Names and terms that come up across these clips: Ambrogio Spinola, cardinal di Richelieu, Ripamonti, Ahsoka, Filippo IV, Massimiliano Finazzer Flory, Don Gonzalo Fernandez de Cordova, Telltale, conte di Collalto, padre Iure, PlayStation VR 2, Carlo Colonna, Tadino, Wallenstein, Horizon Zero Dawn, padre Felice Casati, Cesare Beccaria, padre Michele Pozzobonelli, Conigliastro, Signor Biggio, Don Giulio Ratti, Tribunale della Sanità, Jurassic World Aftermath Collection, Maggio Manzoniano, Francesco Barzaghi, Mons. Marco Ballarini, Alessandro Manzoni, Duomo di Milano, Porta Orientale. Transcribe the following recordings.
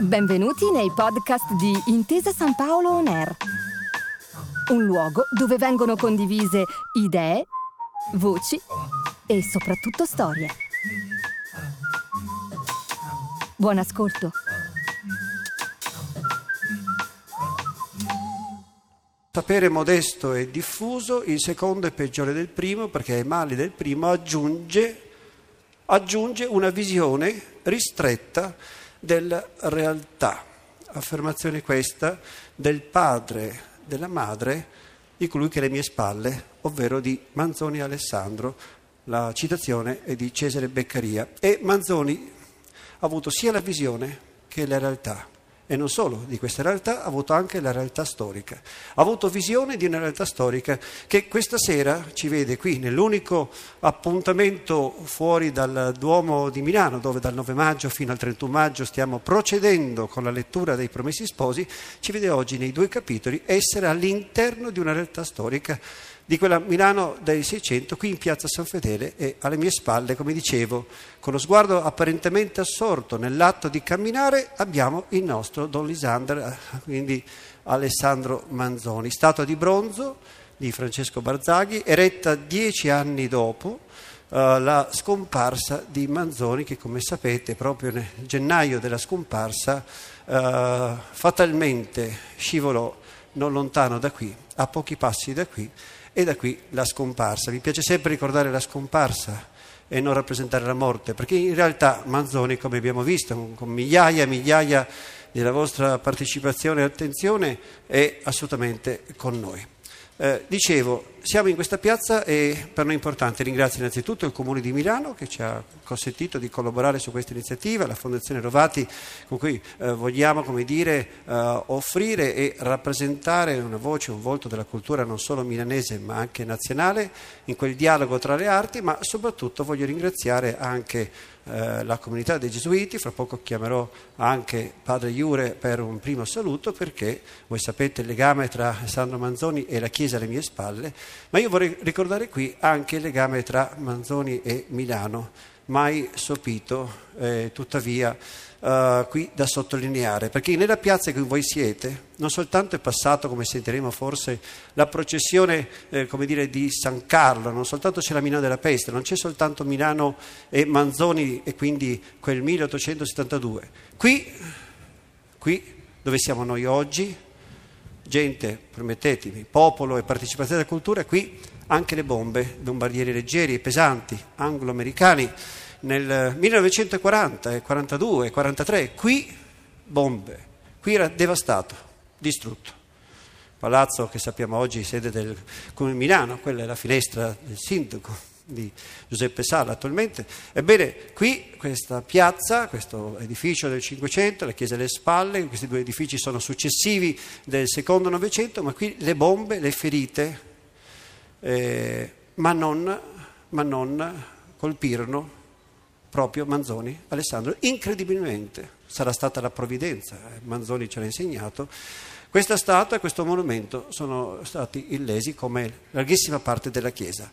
Benvenuti nei podcast di Intesa San Paolo On Air, un luogo dove vengono condivise idee, voci e soprattutto storie. Buon ascolto. Sapere modesto e diffuso, il secondo è peggiore del primo perché ai mali del primo aggiunge una visione ristretta della realtà. Affermazione questa del padre, della madre, di colui che è alle mie spalle, ovvero di Manzoni Alessandro. La citazione è di Cesare Beccaria. E Manzoni ha avuto sia la visione che la realtà. E non solo di questa realtà, ha avuto anche la realtà storica. Ha avuto visione di una realtà storica che questa sera ci vede qui nell'unico appuntamento fuori dal Duomo di Milano, dove dal 9 maggio fino al 31 maggio stiamo procedendo con la lettura dei Promessi Sposi, ci vede oggi nei due capitoli essere all'interno di una realtà storica, di quella Milano del 600, qui in piazza San Fedele, e alle mie spalle, come dicevo, con lo sguardo apparentemente assorto nell'atto di camminare, abbiamo il nostro Don Lisander, quindi Alessandro Manzoni, statua di bronzo di Francesco Barzaghi, eretta 10 anni dopo la scomparsa di Manzoni, che come sapete proprio nel gennaio della scomparsa fatalmente scivolò non lontano da qui, a pochi passi da qui, e da qui la scomparsa. Mi piace sempre ricordare la scomparsa e non rappresentare la morte, perché in realtà Manzoni, come abbiamo visto, con migliaia e migliaia della vostra partecipazione e attenzione, è assolutamente con noi. Dicevo, siamo in questa piazza e per noi è importante. Ringrazio innanzitutto il Comune di Milano che ci ha consentito di collaborare su questa iniziativa, la Fondazione Rovati con cui vogliamo, come dire, offrire e rappresentare una voce, un volto della cultura non solo milanese ma anche nazionale in quel dialogo tra le arti, ma soprattutto voglio ringraziare anche la comunità dei Gesuiti. Fra poco chiamerò anche padre Iure per un primo saluto, perché voi sapete il legame tra Alessandro Manzoni e la Chiesa alle mie spalle, ma io vorrei ricordare qui anche il legame tra Manzoni e Milano, mai sopito, tuttavia qui da sottolineare, perché nella piazza in cui voi siete non soltanto è passato, come sentiremo forse, la processione di San Carlo, non soltanto c'è la Milano della Peste, non c'è soltanto Milano e Manzoni e quindi quel 1872. Qui dove siamo noi oggi, gente, permettetemi, popolo e partecipazione alla cultura, qui anche le bombe, bombardieri leggeri e pesanti, anglo-americani, nel 1940, 42, 43, qui bombe, qui era devastato, distrutto. Palazzo che sappiamo oggi sede del Comune Milano, quella è la finestra del sindaco di Giuseppe Sala attualmente. Ebbene, qui questa piazza, questo edificio del 500, la chiesa alle spalle, questi due edifici sono successivi del secondo Novecento, ma qui le bombe, le ferite, ma non colpirono proprio Manzoni Alessandro. Incredibilmente, sarà stata la provvidenza, Manzoni ce l'ha insegnato, questa statua e questo monumento sono stati illesi come larghissima parte della Chiesa.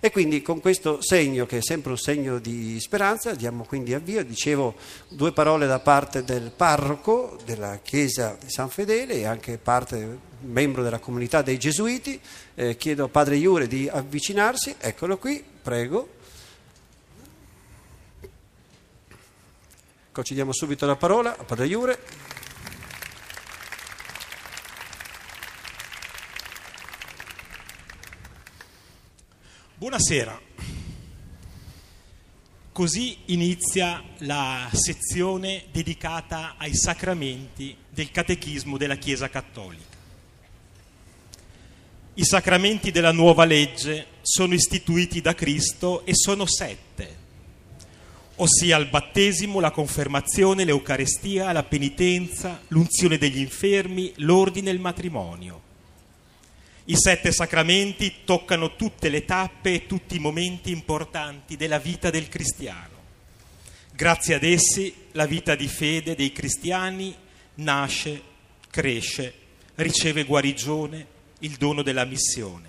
E quindi con questo segno, che è sempre un segno di speranza, diamo quindi avvio. Dicevo, due parole da parte del parroco della Chiesa di San Fedele e anche parte membro della comunità dei Gesuiti. Chiedo a padre Iure di avvicinarsi, eccolo qui, prego. Concediamo subito la parola a padre Iure. Buonasera. Così inizia la sezione dedicata ai sacramenti del Catechismo della Chiesa Cattolica. I sacramenti della nuova legge sono istituiti da Cristo e sono 7. Ossia il battesimo, la confermazione, l'eucarestia, la penitenza, l'unzione degli infermi, l'ordine e il matrimonio. I 7 sacramenti toccano tutte le tappe e tutti i momenti importanti della vita del cristiano. Grazie ad essi la vita di fede dei cristiani nasce, cresce, riceve guarigione, il dono della missione.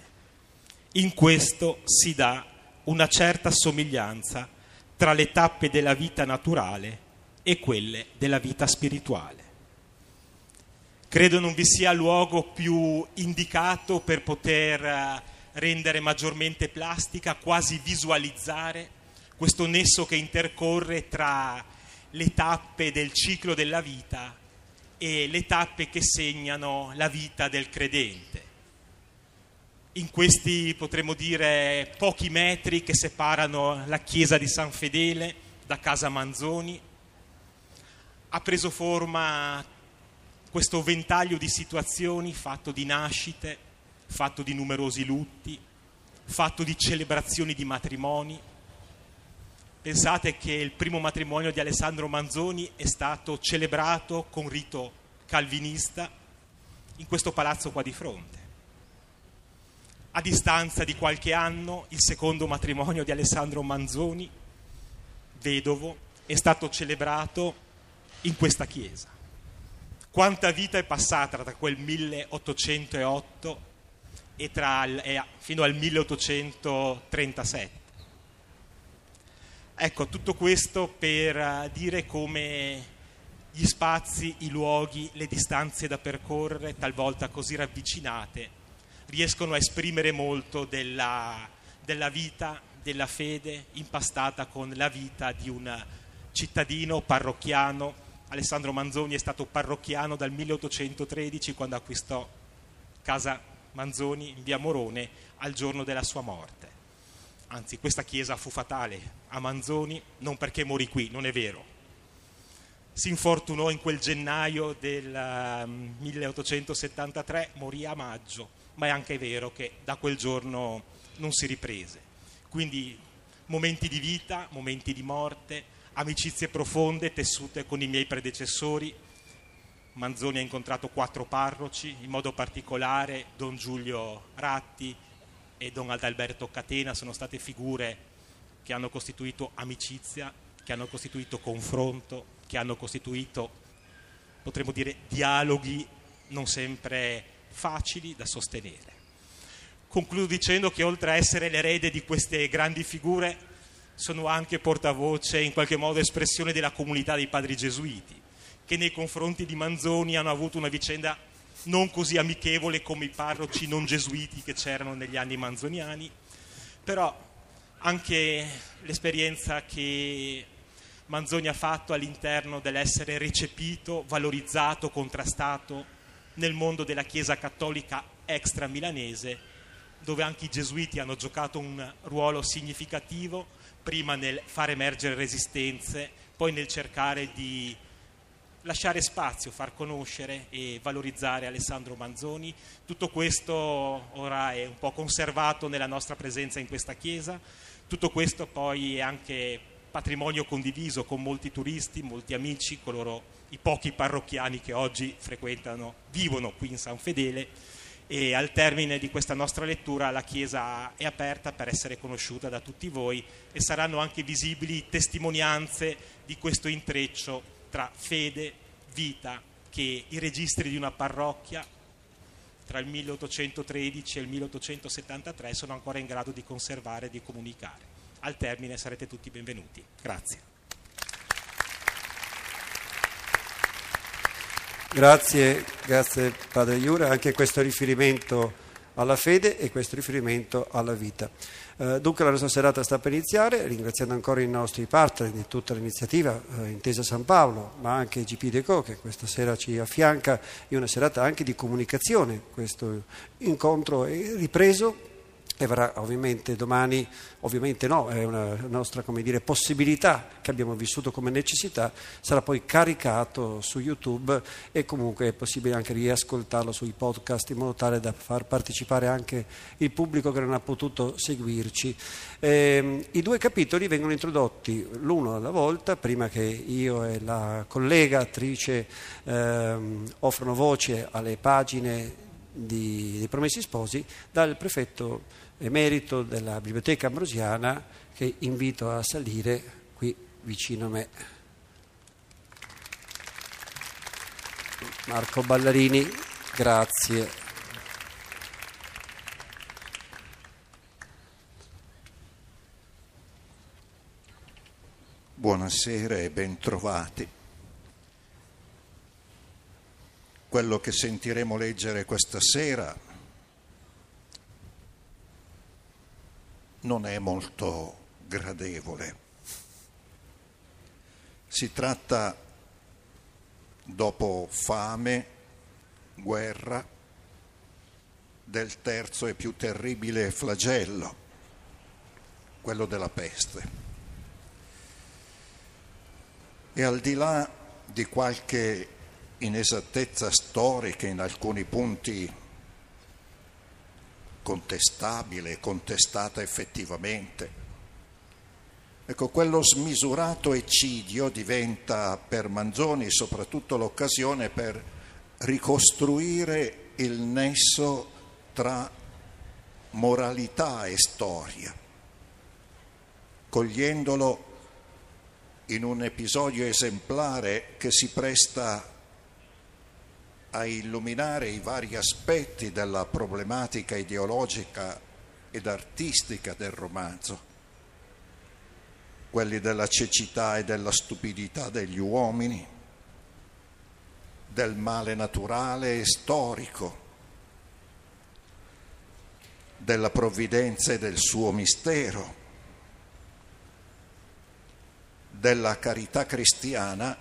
In questo si dà una certa somiglianza tra le tappe della vita naturale e quelle della vita spirituale. Credo non vi sia luogo più indicato per poter rendere maggiormente plastica, quasi visualizzare questo nesso che intercorre tra le tappe del ciclo della vita e le tappe che segnano la vita del credente. In questi, potremmo dire, pochi metri che separano la chiesa di San Fedele da casa Manzoni, ha preso forma questo ventaglio di situazioni fatto di nascite, fatto di numerosi lutti, fatto di celebrazioni di matrimoni. Pensate che il primo matrimonio di Alessandro Manzoni è stato celebrato con rito calvinista in questo palazzo qua di fronte. A distanza di qualche anno, il secondo matrimonio di Alessandro Manzoni, vedovo, è stato celebrato in questa chiesa. Quanta vita è passata tra quel 1808 e fino al 1837. Ecco, tutto questo per dire come gli spazi, i luoghi, le distanze da percorrere, talvolta così ravvicinate, riescono a esprimere molto della vita, della fede, impastata con la vita di un cittadino parrocchiano. Alessandro Manzoni è stato parrocchiano dal 1813, quando acquistò casa Manzoni in via Morone, al giorno della sua morte. Anzi, questa chiesa fu fatale a Manzoni, non perché morì qui, non è vero. Si infortunò in quel gennaio del 1873, morì a maggio, ma è anche vero che da quel giorno non si riprese. Quindi momenti di vita, momenti di morte, amicizie profonde tessute con i miei predecessori. Manzoni ha incontrato 4 parroci, in modo particolare don Giulio Ratti e don Adalberto Catena. Sono state figure che hanno costituito amicizia, che hanno costituito confronto, che hanno costituito, potremmo dire, dialoghi non sempre facili da sostenere. Concludo dicendo che, oltre a essere l'erede di queste grandi figure, sono anche portavoce, in qualche modo espressione, della comunità dei padri gesuiti, che nei confronti di Manzoni hanno avuto una vicenda non così amichevole come i parroci non gesuiti che c'erano negli anni manzoniani. Però anche l'esperienza che Manzoni ha fatto all'interno dell'essere recepito, valorizzato, contrastato nel mondo della Chiesa Cattolica extra milanese, dove anche i gesuiti hanno giocato un ruolo significativo, prima nel far emergere resistenze, poi nel cercare di lasciare spazio, far conoscere e valorizzare Alessandro Manzoni. Tutto questo ora è un po' conservato nella nostra presenza in questa chiesa. Tutto questo poi è anche patrimonio condiviso con molti turisti, molti amici, i pochi parrocchiani che oggi vivono qui in San Fedele. E al termine di questa nostra lettura la chiesa è aperta per essere conosciuta da tutti voi, e saranno anche visibili testimonianze di questo intreccio tra fede, vita, che i registri di una parrocchia tra il 1813 e il 1873 sono ancora in grado di conservare e di comunicare. Al termine sarete tutti benvenuti. Grazie. Grazie padre Iure, anche questo riferimento alla fede e questo riferimento alla vita. Dunque la nostra serata sta per iniziare, ringraziando ancora i nostri partner di tutta l'iniziativa, Intesa San Paolo, ma anche GP Deco, che questa sera ci affianca in una serata anche di comunicazione. Questo incontro è ripreso e verrà ovviamente domani, ovviamente no, è una nostra, possibilità che abbiamo vissuto come necessità, sarà poi caricato su YouTube, e comunque è possibile anche riascoltarlo sui podcast, in modo tale da far partecipare anche il pubblico che non ha potuto seguirci. I 2 capitoli vengono introdotti l'uno alla volta, prima che io e la collega attrice offrano voce alle pagine dei Promessi Sposi, dal prefetto emerito della Biblioteca Ambrosiana, che invito a salire qui vicino a me, Marco Ballarini. Grazie. Buonasera e bentrovati. Quello che sentiremo leggere questa sera non è molto gradevole. Si tratta, dopo fame, guerra, del terzo e più terribile flagello, quello della peste. E al di là di qualche inesattezza storica in alcuni punti contestabile, contestata effettivamente, ecco, quello smisurato eccidio diventa per Manzoni soprattutto l'occasione per ricostruire il nesso tra moralità e storia, cogliendolo in un episodio esemplare che si presta a illuminare i vari aspetti della problematica ideologica ed artistica del romanzo, quelli della cecità e della stupidità degli uomini, del male naturale e storico, della provvidenza e del suo mistero, della carità cristiana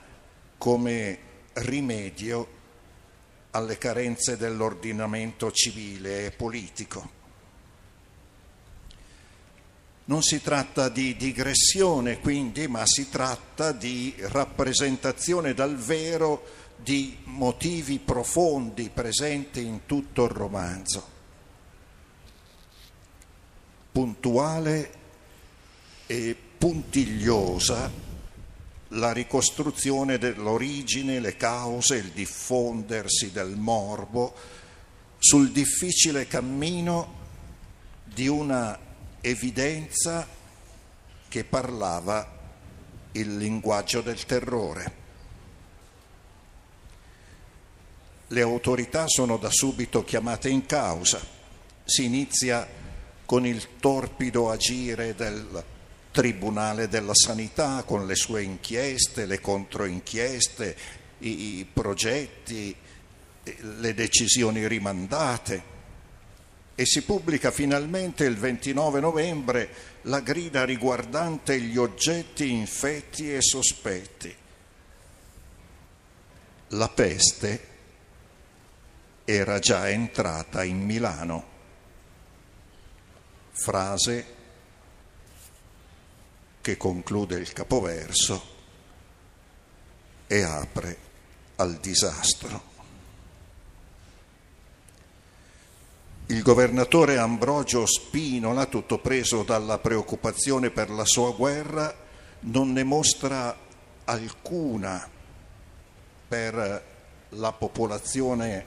come rimedio alle carenze dell'ordinamento civile e politico. Non si tratta di digressione, quindi, ma si tratta di rappresentazione dal vero di motivi profondi presenti in tutto il romanzo, puntuale e puntigliosa la ricostruzione dell'origine, le cause, il diffondersi del morbo sul difficile cammino di una evidenza che parlava il linguaggio del terrore. Le autorità sono da subito chiamate in causa. Si inizia con il torpido agire del Tribunale della Sanità, con le sue inchieste, le controinchieste, i progetti, le decisioni rimandate, e si pubblica finalmente il 29 novembre la grida riguardante gli oggetti infetti e sospetti. La peste era già entrata in Milano. Frase che conclude il capoverso e apre al disastro. Il governatore Ambrogio Spinola, tutto preso dalla preoccupazione per la sua guerra, non ne mostra alcuna per la popolazione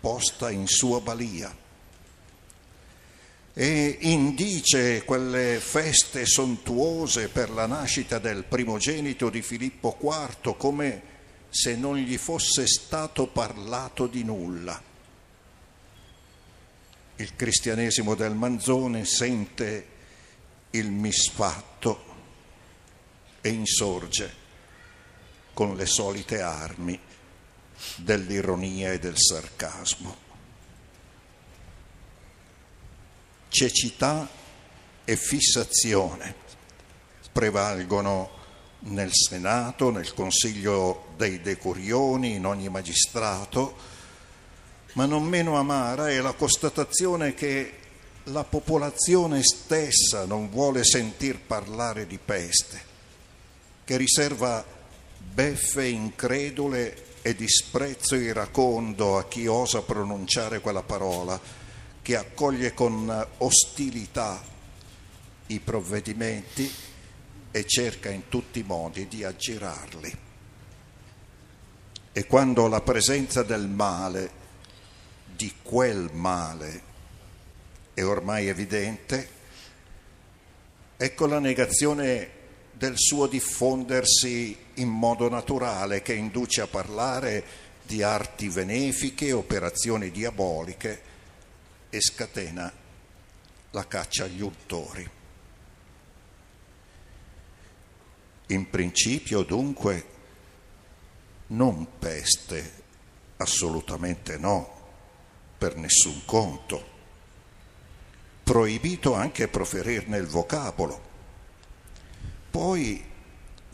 posta in sua balia, e indice quelle feste sontuose per la nascita del primogenito di Filippo IV come se non gli fosse stato parlato di nulla. Il cristianesimo del Manzoni sente il misfatto e insorge con le solite armi dell'ironia e del sarcasmo. Cecità e fissazione prevalgono nel Senato, nel Consiglio dei Decurioni, in ogni magistrato, ma non meno amara è la constatazione che la popolazione stessa non vuole sentir parlare di peste, che riserva beffe incredule e disprezzo iracondo a chi osa pronunciare quella parola, che accoglie con ostilità i provvedimenti e cerca in tutti i modi di aggirarli. E quando la presenza del male, di quel male, è ormai evidente, ecco la negazione del suo diffondersi in modo naturale, che induce a parlare di arti benefiche, operazioni diaboliche, e scatena la caccia agli untori. In principio, dunque, non peste, assolutamente no, per nessun conto. Proibito anche proferirne il vocabolo. Poi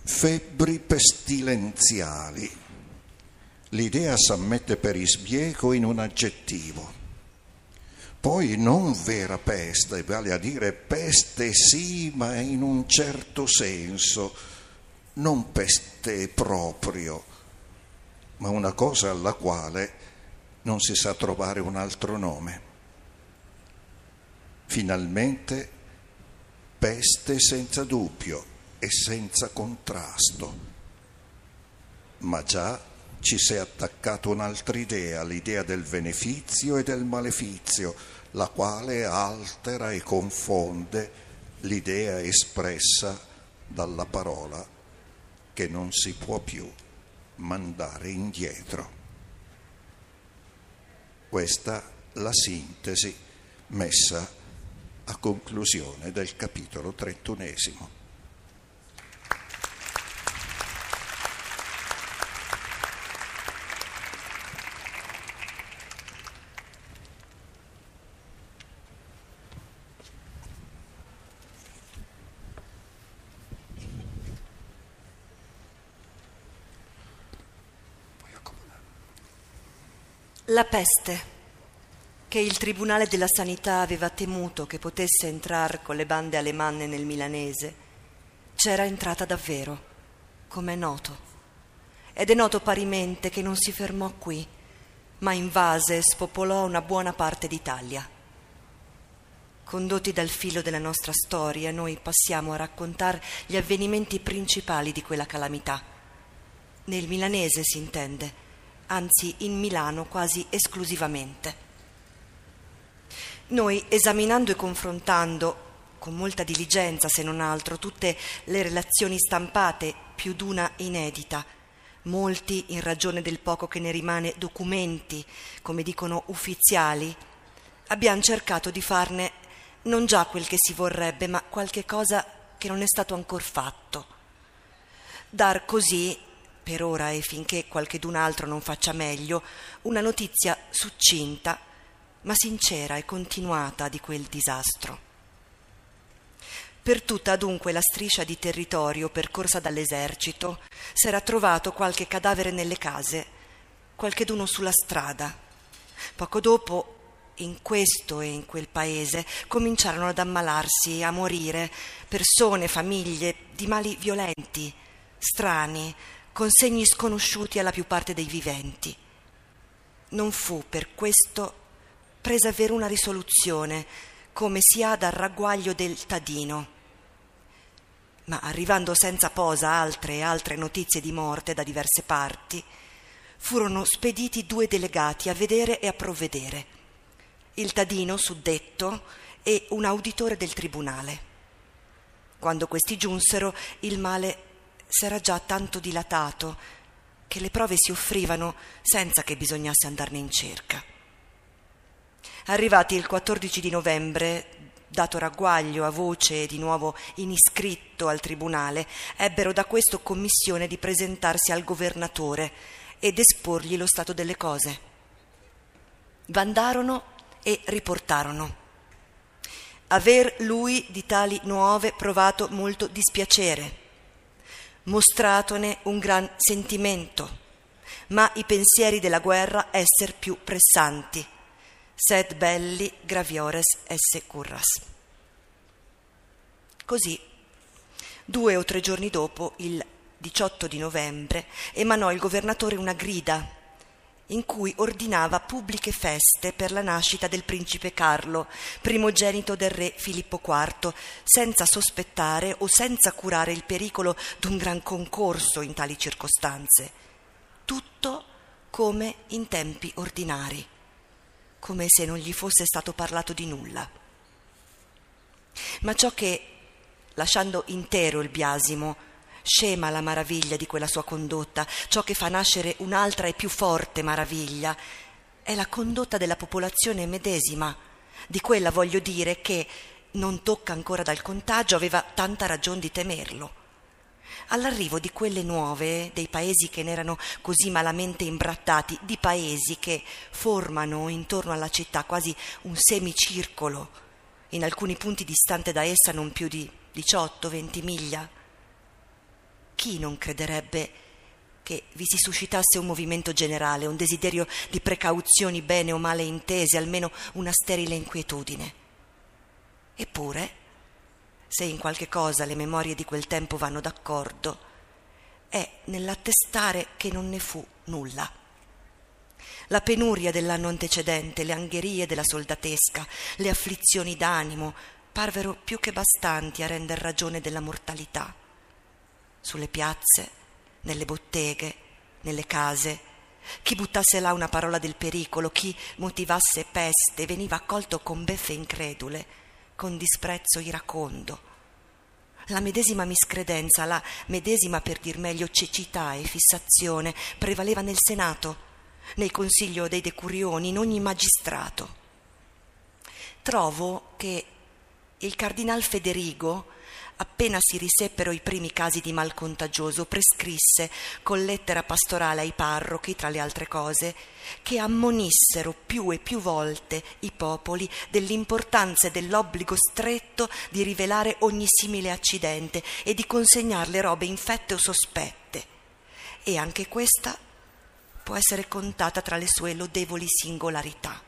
febbri pestilenziali. L'idea s'ammette per isbieco in un aggettivo. Poi non vera peste, vale a dire peste sì, ma in un certo senso, non peste proprio, ma una cosa alla quale non si sa trovare un altro nome. Finalmente peste senza dubbio e senza contrasto, ma già ci si è attaccata un'altra idea, l'idea del benefizio e del malefizio, la quale altera e confonde l'idea espressa dalla parola che non si può più mandare indietro. Questa la sintesi messa a conclusione del capitolo 31. La peste, che il Tribunale della Sanità aveva temuto che potesse entrare con le bande alemanne nel milanese, c'era entrata davvero, come è noto. Ed è noto parimente che non si fermò qui, ma invase e spopolò una buona parte d'Italia. Condotti dal filo della nostra storia, noi passiamo a raccontare gli avvenimenti principali di quella calamità. Nel milanese si intende, anzi in Milano quasi esclusivamente. Noi, esaminando e confrontando con molta diligenza, se non altro, tutte le relazioni stampate, più d'una inedita, molti in ragione del poco che ne rimane documenti, come dicono ufficiali, abbiamo cercato di farne non già quel che si vorrebbe, ma qualche cosa che non è stato ancor fatto. Dar così, per ora e finché qualchedun altro non faccia meglio, una notizia succinta ma sincera e continuata di quel disastro. Per tutta dunque la striscia di territorio percorsa dall'esercito s'era trovato qualche cadavere nelle case, qualcheduno sulla strada. Poco dopo, in questo e in quel paese, cominciarono ad ammalarsi, a morire, persone, famiglie, di mali violenti, strani, con segni sconosciuti alla più parte dei viventi. Non fu per questo presa veruna risoluzione, come si ha dal ragguaglio del Tadino. Ma arrivando senza posa altre e altre notizie di morte da diverse parti, furono spediti 2 delegati a vedere e a provvedere, il Tadino suddetto e un auditore del tribunale. Quando questi giunsero, il male s'era già tanto dilatato che le prove si offrivano senza che bisognasse andarne in cerca. Arrivati il 14 di novembre, dato ragguaglio a voce e di nuovo in iscritto al tribunale, ebbero da questo commissione di presentarsi al governatore ed esporgli lo stato delle cose. Vandarono e riportarono. Aver lui di tali nuove provato molto dispiacere, mostratone un gran sentimento, ma i pensieri della guerra esser più pressanti, sed belli graviores esse curras. Così, 2 o 3 giorni dopo, il 18 di novembre, emanò il governatore una grida in cui ordinava pubbliche feste per la nascita del principe Carlo, primogenito del re Filippo IV, senza sospettare o senza curare il pericolo d'un gran concorso in tali circostanze. Tutto come in tempi ordinari, come se non gli fosse stato parlato di nulla. Ma ciò che, lasciando intero il biasimo, scema la maraviglia di quella sua condotta, ciò che fa nascere un'altra e più forte maraviglia, è la condotta della popolazione medesima, di quella, voglio dire, che, non tocca ancora dal contagio, aveva tanta ragione di temerlo. All'arrivo di quelle nuove, dei paesi che ne erano così malamente imbrattati, di paesi che formano intorno alla città quasi un semicircolo, in alcuni punti distante da essa non più di 18-20 miglia, chi non crederebbe che vi si suscitasse un movimento generale, un desiderio di precauzioni bene o male intese, almeno una sterile inquietudine? Eppure, se in qualche cosa le memorie di quel tempo vanno d'accordo, è nell'attestare che non ne fu nulla. La penuria dell'anno antecedente, le angherie della soldatesca, le afflizioni d'animo parvero più che bastanti a render ragione della mortalità. Sulle piazze, nelle botteghe, nelle case, chi buttasse là una parola del pericolo, chi motivasse peste, veniva accolto con beffe incredule, con disprezzo iracondo. La medesima miscredenza, la medesima, per dir meglio, cecità e fissazione prevaleva nel Senato, nel Consiglio dei Decurioni, in ogni magistrato. Trovo che il cardinal Federigo, appena si riseppero i primi casi di mal contagioso, prescrisse con lettera pastorale ai parrochi, tra le altre cose, che ammonissero più e più volte i popoli dell'importanza e dell'obbligo stretto di rivelare ogni simile accidente e di consegnarle robe infette o sospette. E anche questa può essere contata tra le sue lodevoli singolarità.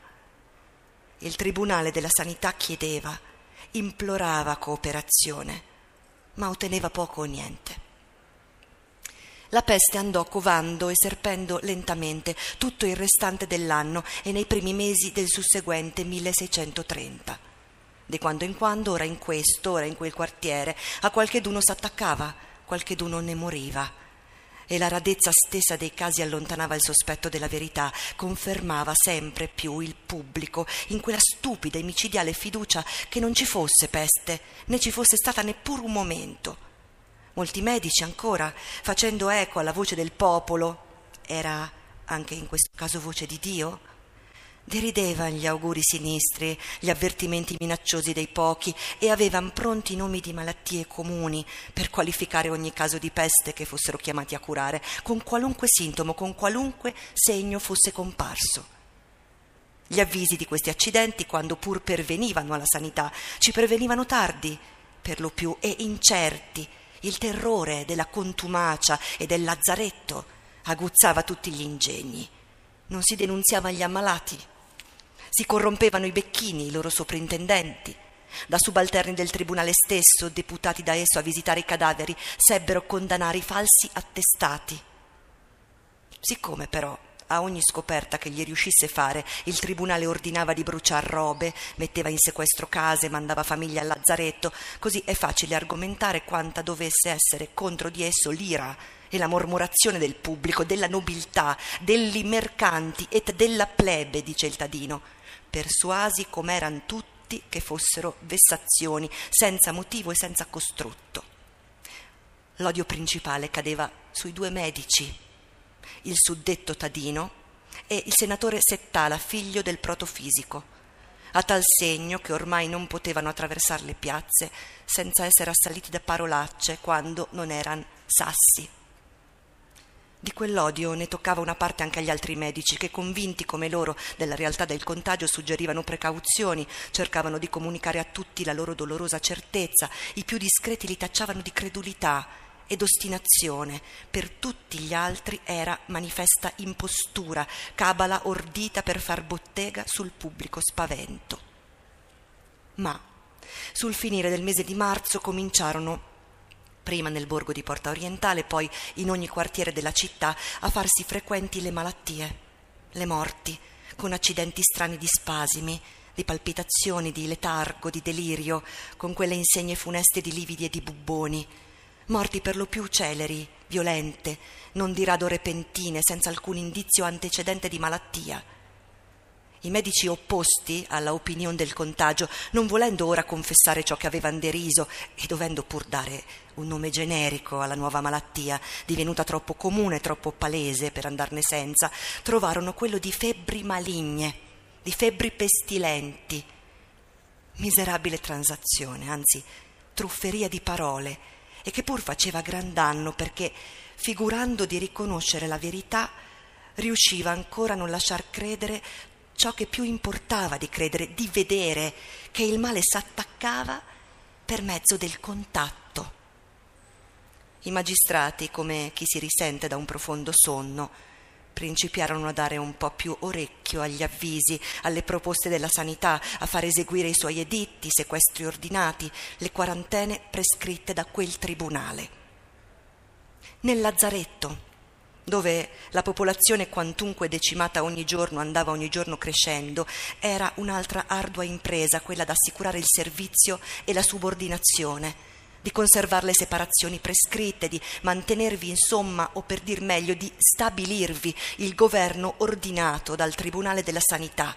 Il Tribunale della Sanità chiedeva, implorava cooperazione, ma otteneva poco o niente. La peste andò covando e serpendo lentamente tutto il restante dell'anno e nei primi mesi del susseguente 1630. Di quando in quando, ora in questo, ora in quel quartiere, a qualcheduno s'attaccava, qualcheduno ne moriva. E la radezza stessa dei casi allontanava il sospetto della verità, confermava sempre più il pubblico in quella stupida e micidiale fiducia che non ci fosse peste, né ci fosse stata neppur un momento. Molti medici ancora, facendo eco alla voce del popolo, era anche in questo caso voce di Dio, deridevano gli auguri sinistri, gli avvertimenti minacciosi dei pochi e avevano pronti nomi di malattie comuni per qualificare ogni caso di peste che fossero chiamati a curare, con qualunque sintomo, con qualunque segno fosse comparso. Gli avvisi di questi accidenti, quando pur pervenivano alla sanità, ci pervenivano tardi, per lo più, e incerti. Il terrore della contumacia e del lazzaretto aguzzava tutti gli ingegni. Non si denunziava gli ammalati. Si corrompevano i becchini, i loro soprintendenti. Da subalterni del tribunale stesso, deputati da esso a visitare i cadaveri, sebbero condannare i falsi attestati. Siccome però a ogni scoperta che gli riuscisse fare il tribunale ordinava di bruciar robe, metteva in sequestro case, mandava famiglie al lazzaretto, così è facile argomentare quanta dovesse essere contro di esso l'ira e la mormorazione del pubblico, della nobiltà, degli mercanti et della plebe, dice il Tadino, persuasi com'eran tutti che fossero vessazioni, senza motivo e senza costrutto. L'odio principale cadeva sui due medici, il suddetto Tadino e il senatore Settala, figlio del protofisico, a tal segno che ormai non potevano attraversare le piazze senza essere assaliti da parolacce quando non eran sassi. Di quell'odio ne toccava una parte anche agli altri medici che, convinti come loro della realtà del contagio, suggerivano precauzioni, cercavano di comunicare a tutti la loro dolorosa certezza, i più discreti li tacciavano di credulità ed ostinazione, per tutti gli altri era manifesta impostura, cabala ordita per far bottega sul pubblico spavento. Ma sul finire del mese di marzo cominciarono, prima nel borgo di Porta Orientale, poi in ogni quartiere della città, a farsi frequenti le malattie, le morti, con accidenti strani di spasimi, di palpitazioni, di letargo, di delirio, con quelle insegne funeste di lividi e di bubboni, morti per lo più celeri, violente, non di rado repentine, senza alcun indizio antecedente di malattia. I medici opposti alla opinione del contagio, non volendo ora confessare ciò che avevano deriso e dovendo pur dare un nome generico alla nuova malattia, divenuta troppo comune, troppo palese per andarne senza, trovarono quello di febbri maligne, di febbri pestilenti. Miserabile transazione, anzi trufferia di parole, e che pur faceva gran danno perché, figurando di riconoscere la verità, riusciva ancora a non lasciar credere ciò che più importava di credere, di vedere che il male s'attaccava per mezzo del contatto. I magistrati, come chi si risente da un profondo sonno, principiarono a dare un po' più orecchio agli avvisi, alle proposte della sanità, a far eseguire i suoi editti, i sequestri ordinati, le quarantene prescritte da quel tribunale. Nel lazzaretto, dove la popolazione, quantunque decimata ogni giorno, andava ogni giorno crescendo, era un'altra ardua impresa quella d'assicurare il servizio e la subordinazione, di conservare le separazioni prescritte, di mantenervi, insomma, o per dir meglio, di stabilirvi il governo ordinato dal Tribunale della Sanità,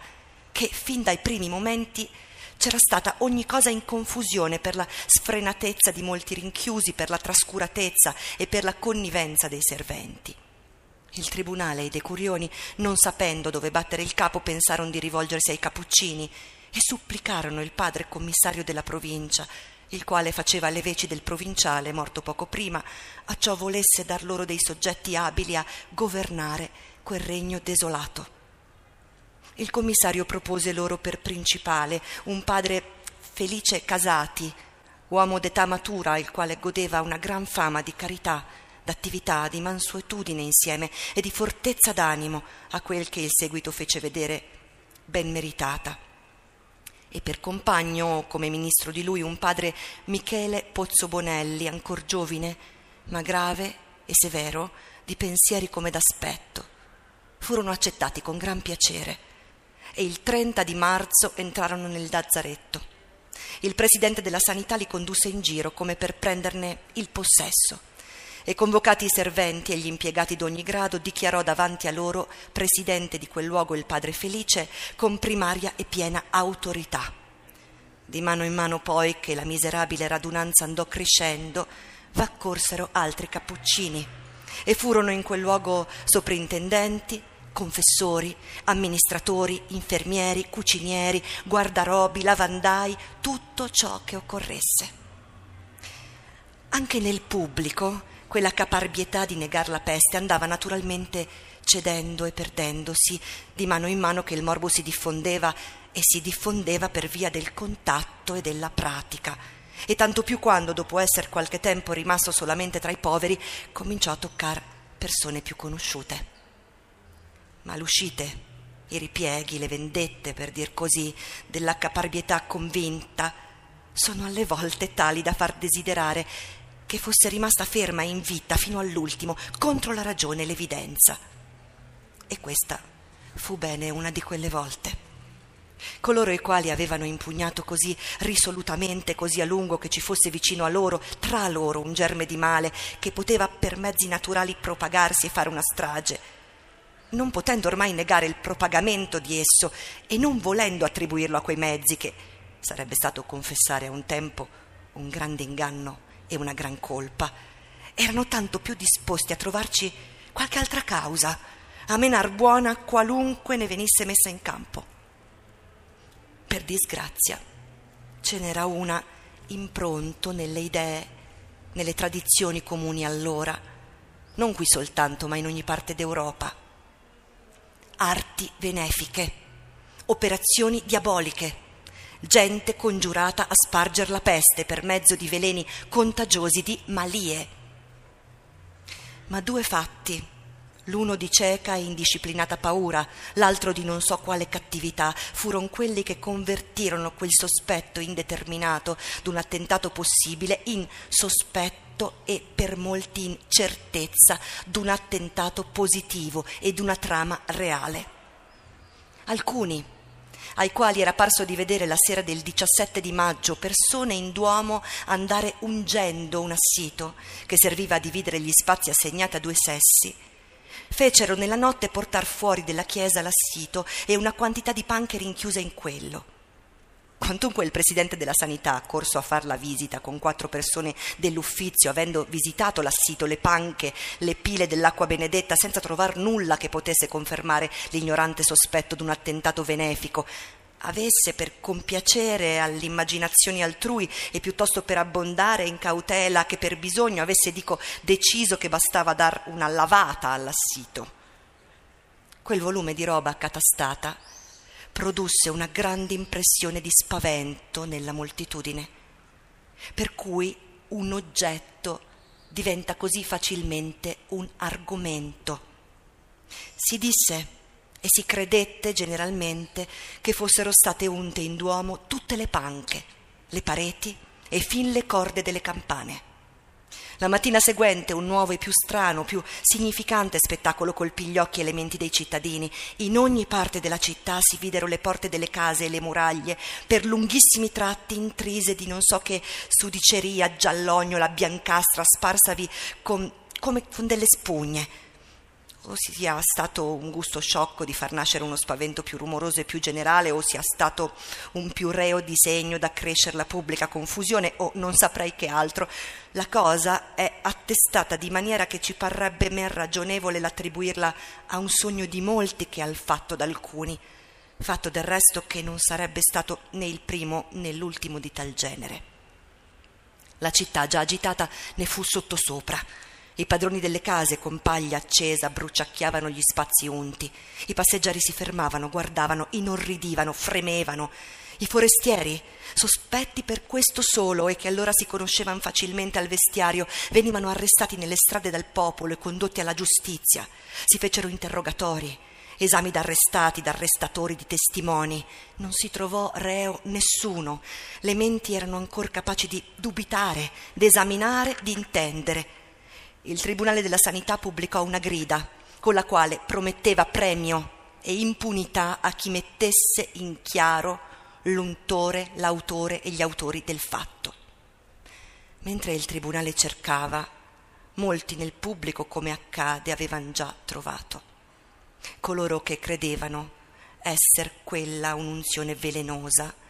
che fin dai primi momenti c'era stata ogni cosa in confusione per la sfrenatezza di molti rinchiusi, per la trascuratezza e per la connivenza dei serventi. Il tribunale e i decurioni, non sapendo dove battere il capo, pensarono di rivolgersi ai cappuccini e supplicarono il padre commissario della provincia, il quale faceva le veci del provinciale morto poco prima, a ciò volesse dar loro dei soggetti abili a governare quel regno desolato. Il commissario propose loro per principale un padre Felice Casati, uomo d'età matura, il quale godeva una gran fama di carità, d'attività, di mansuetudine insieme e di fortezza d'animo, a quel che il seguito fece vedere ben meritata. E per compagno, come ministro di lui, un padre Michele Pozzobonelli, ancor giovine, ma grave e severo, di pensieri come d'aspetto. Furono accettati con gran piacere e il 30 di marzo entrarono nel lazzaretto. Il presidente della sanità li condusse in giro come per prenderne il possesso e, convocati i serventi e gli impiegati d'ogni grado, dichiarò davanti a loro presidente di quel luogo il padre Felice, con primaria e piena autorità. Di mano in mano, poi che la miserabile radunanza andò crescendo, v'accorsero altri cappuccini e furono in quel luogo soprintendenti, confessori, amministratori, infermieri, cucinieri, guardarobi, lavandai, tutto ciò che occorresse. Anche nel pubblico quella caparbietà di negar la peste andava naturalmente cedendo e perdendosi, di mano in mano che il morbo si diffondeva, e si diffondeva per via del contatto e della pratica, e tanto più quando, dopo esser qualche tempo rimasto solamente tra i poveri, cominciò a toccar persone più conosciute. Ma l'uscite, i ripieghi, le vendette, per dir così, della caparbietà convinta, sono alle volte tali da far desiderare che fosse rimasta ferma e in vita fino all'ultimo, contro la ragione e l'evidenza. E questa fu bene una di quelle volte. Coloro i quali avevano impugnato così risolutamente, così a lungo, che ci fosse vicino a loro, tra loro, un germe di male che poteva per mezzi naturali propagarsi e fare una strage, non potendo ormai negare il propagamento di esso e non volendo attribuirlo a quei mezzi, che sarebbe stato confessare a un tempo un grande inganno e una gran colpa, erano tanto più disposti a trovarci qualche altra causa, a menar buona qualunque ne venisse messa in campo. Per disgrazia ce n'era una in pronto nelle idee, nelle tradizioni comuni allora, non qui soltanto ma in ogni parte d'Europa: arti benefiche, operazioni diaboliche, gente congiurata a sparger la peste per mezzo di veleni contagiosi, di malie. Ma due fatti, l'uno di cieca e indisciplinata paura, l'altro di non so quale cattività, furono quelli che convertirono quel sospetto indeterminato d'un attentato possibile in sospetto e per molti in certezza d'un attentato positivo e d'una trama reale. Alcuni, ai quali era parso di vedere la sera del 17 di maggio persone in Duomo andare ungendo un assito che serviva a dividere gli spazi assegnati a due sessi, fecero nella notte portar fuori della chiesa l'assito e una quantità di panche rinchiuse in quello. Quantunque il presidente della sanità, corso a far la visita con 4 persone dell'uffizio, avendo visitato l'assito, le panche, le pile dell'acqua benedetta, senza trovar nulla che potesse confermare l'ignorante sospetto d'un attentato benefico, avesse per compiacere all'immaginazione altrui e piuttosto per abbondare in cautela che per bisogno avesse, deciso che bastava dar una lavata all'assito. Quel volume di roba accatastata produsse una grande impressione di spavento nella moltitudine, per cui un oggetto diventa così facilmente un argomento. Si disse e si credette generalmente che fossero state unte in Duomo tutte le panche, le pareti e fin le corde delle campane. La mattina seguente un nuovo e più strano, più significante spettacolo colpì gli occhi e le menti dei cittadini. In ogni parte della città si videro le porte delle case e le muraglie, per lunghissimi tratti intrise di non so che sudiceria giallognola, biancastra, sparsavi come con delle spugne. O sia stato un gusto sciocco di far nascere uno spavento più rumoroso e più generale, o sia stato un più reo disegno da crescere la pubblica confusione, o non saprei che altro. La cosa è attestata di maniera che ci parrebbe men ragionevole l'attribuirla a un sogno di molti che al fatto d'alcuni, fatto del resto che non sarebbe stato né il primo né l'ultimo di tal genere. La città già agitata ne fu sottosopra. I padroni delle case con paglia accesa bruciacchiavano gli spazi unti, i passeggeri si fermavano, guardavano, inorridivano, fremevano. I forestieri, sospetti per questo solo e che allora si conoscevano facilmente al vestiario, venivano arrestati nelle strade dal popolo e condotti alla giustizia. Si fecero interrogatori, esami d'arrestati, d'arrestatori, di testimoni. Non si trovò reo nessuno. Le menti erano ancor capaci di dubitare, d'esaminare, di intendere. Il Tribunale della Sanità pubblicò una grida con la quale prometteva premio e impunità a chi mettesse in chiaro l'untore, l'autore e gli autori del fatto. Mentre il Tribunale cercava, molti nel pubblico, come accade, avevano già trovato. Coloro che credevano esser quella un'unzione velenosa,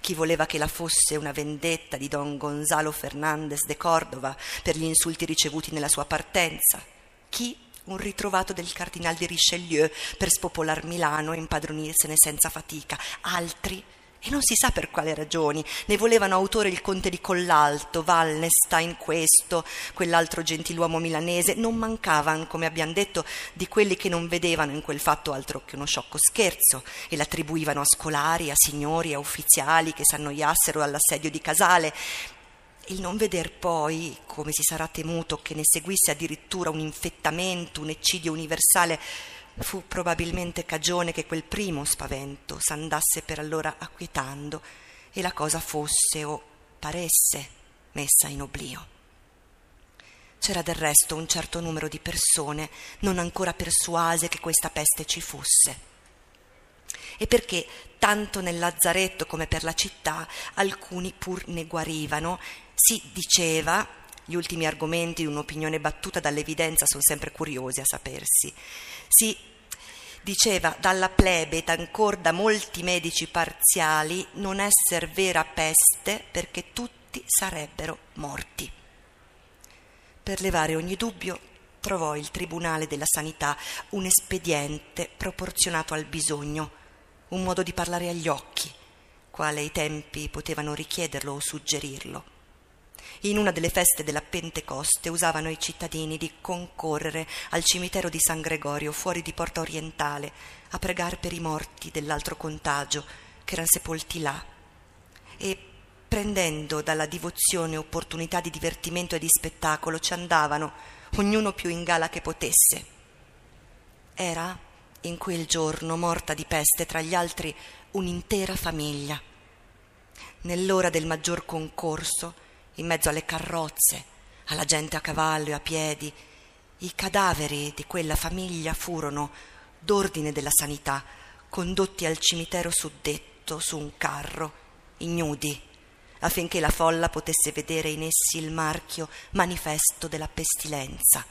chi voleva che la fosse una vendetta di don Gonzalo Fernandez de Cordova per gli insulti ricevuti nella sua partenza, chi un ritrovato del cardinal di Richelieu per spopolar Milano e impadronirsene senza fatica, altri, e non si sa per quale ragioni, ne volevano autore il conte di Collalto, Wallenstein, questo, quell'altro gentiluomo milanese. Non mancavano, come abbiamo detto, di quelli che non vedevano in quel fatto altro che uno sciocco scherzo e l'attribuivano a scolari, a signori, a ufficiali che s'annoiassero all'assedio di Casale. Il non veder poi, come si sarà temuto, che ne seguisse addirittura un infettamento, un eccidio universale, fu probabilmente cagione che quel primo spavento s'andasse per allora acquietando e la cosa fosse o paresse messa in oblio. C'era del resto un certo numero di persone non ancora persuase che questa peste ci fosse. E perché tanto nel lazzaretto come per la città alcuni pur ne guarivano, si diceva. Gli ultimi argomenti di un'opinione battuta dall'evidenza sono sempre curiosi a sapersi. Si diceva dalla plebe ed ancor da molti medici parziali non esser vera peste perché tutti sarebbero morti. Per levare ogni dubbio trovò il Tribunale della Sanità un espediente proporzionato al bisogno, un modo di parlare agli occhi, quale i tempi potevano richiederlo o suggerirlo. In una delle feste della Pentecoste usavano i cittadini di concorrere al cimitero di San Gregorio fuori di Porta Orientale a pregar per i morti dell'altro contagio che erano sepolti là, e prendendo dalla divozione opportunità di divertimento e di spettacolo ci andavano, ognuno più in gala che potesse. Era in quel giorno morta di peste tra gli altri un'intera famiglia. Nell'ora del maggior concorso, in mezzo alle carrozze, alla gente a cavallo e a piedi, i cadaveri di quella famiglia furono, d'ordine della sanità, condotti al cimitero suddetto su un carro, ignudi, affinché la folla potesse vedere in essi il marchio manifesto della pestilenza.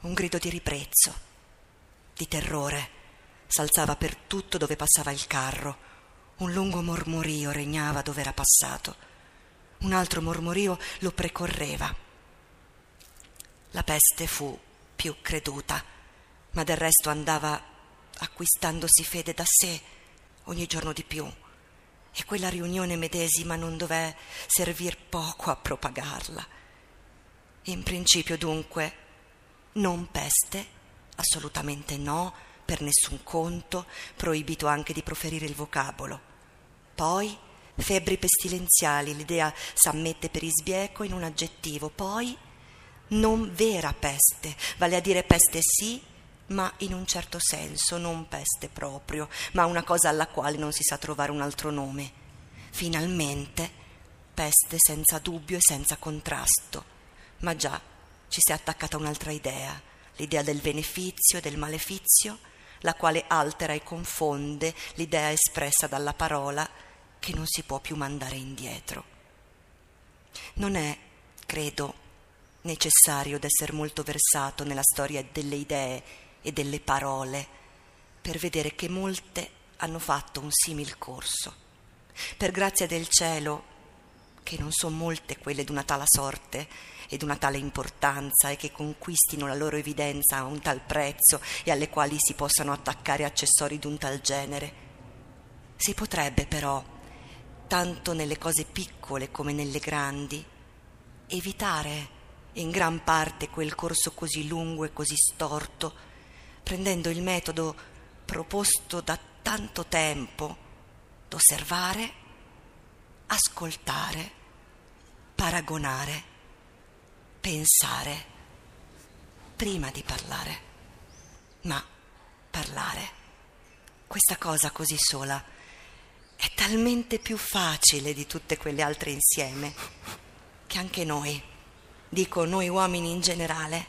Un grido di ribrezzo, di terrore, s'alzava per tutto dove passava il carro. Un lungo mormorio regnava dove era passato. Un altro mormorio lo precorreva. La peste fu più creduta, ma del resto andava acquistandosi fede da sé, ogni giorno di più, e quella riunione medesima non dovè servir poco a propagarla. In principio, dunque, non peste, assolutamente no, per nessun conto, proibito anche di proferire il vocabolo. Poi febbri pestilenziali, l'idea s'ammette per isbieco in un aggettivo, poi non vera peste, vale a dire peste sì, ma in un certo senso, non peste proprio, ma una cosa alla quale non si sa trovare un altro nome. Finalmente, peste senza dubbio e senza contrasto, ma già ci si è attaccata un'altra idea, l'idea del benefizio e del malefizio, la quale altera e confonde l'idea espressa dalla parola che non si può più mandare indietro. Non è, credo, necessario d'essere molto versato nella storia delle idee e delle parole per vedere che molte hanno fatto un simil corso. Per grazia del cielo, che non son molte quelle d'una tale sorte e d'una tale importanza e che conquistino la loro evidenza a un tal prezzo e alle quali si possano attaccare accessori d'un tal genere. Si potrebbe però, tanto nelle cose piccole come nelle grandi, evitare in gran parte quel corso così lungo e così storto, prendendo il metodo proposto da tanto tempo d'osservare, ascoltare, paragonare, pensare, prima di parlare. Ma parlare, questa cosa così sola, è talmente più facile di tutte quelle altre insieme, che anche noi, dico noi uomini in generale,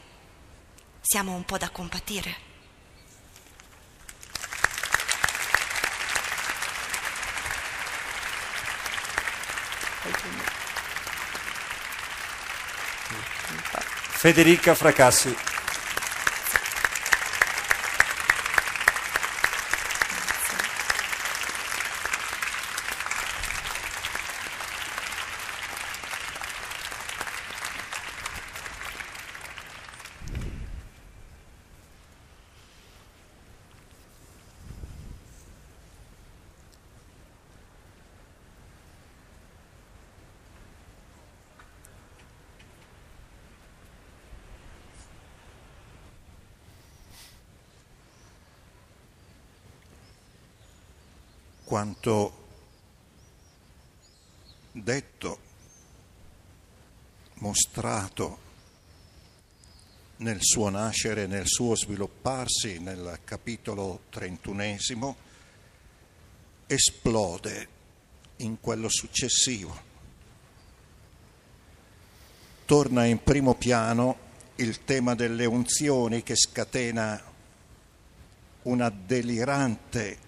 siamo un po' da compatire. Federica Fracassi. Quanto detto, mostrato nel suo nascere, nel suo svilupparsi, nel capitolo 31, esplode in quello successivo. Torna in primo piano il tema delle unzioni che scatena una delirante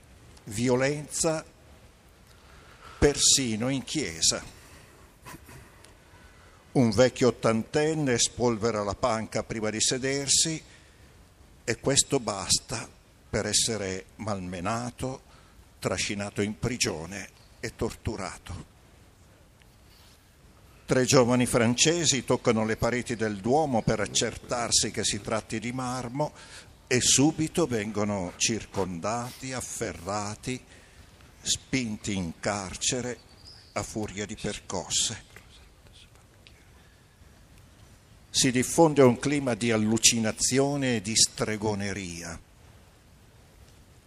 violenza persino in chiesa. Un vecchio ottantenne spolvera la panca prima di sedersi e questo basta per essere malmenato, trascinato in prigione e torturato. 3 giovani francesi toccano le pareti del Duomo per accertarsi che si tratti di marmo e subito vengono circondati, afferrati, spinti in carcere a furia di percosse. Si diffonde un clima di allucinazione e di stregoneria.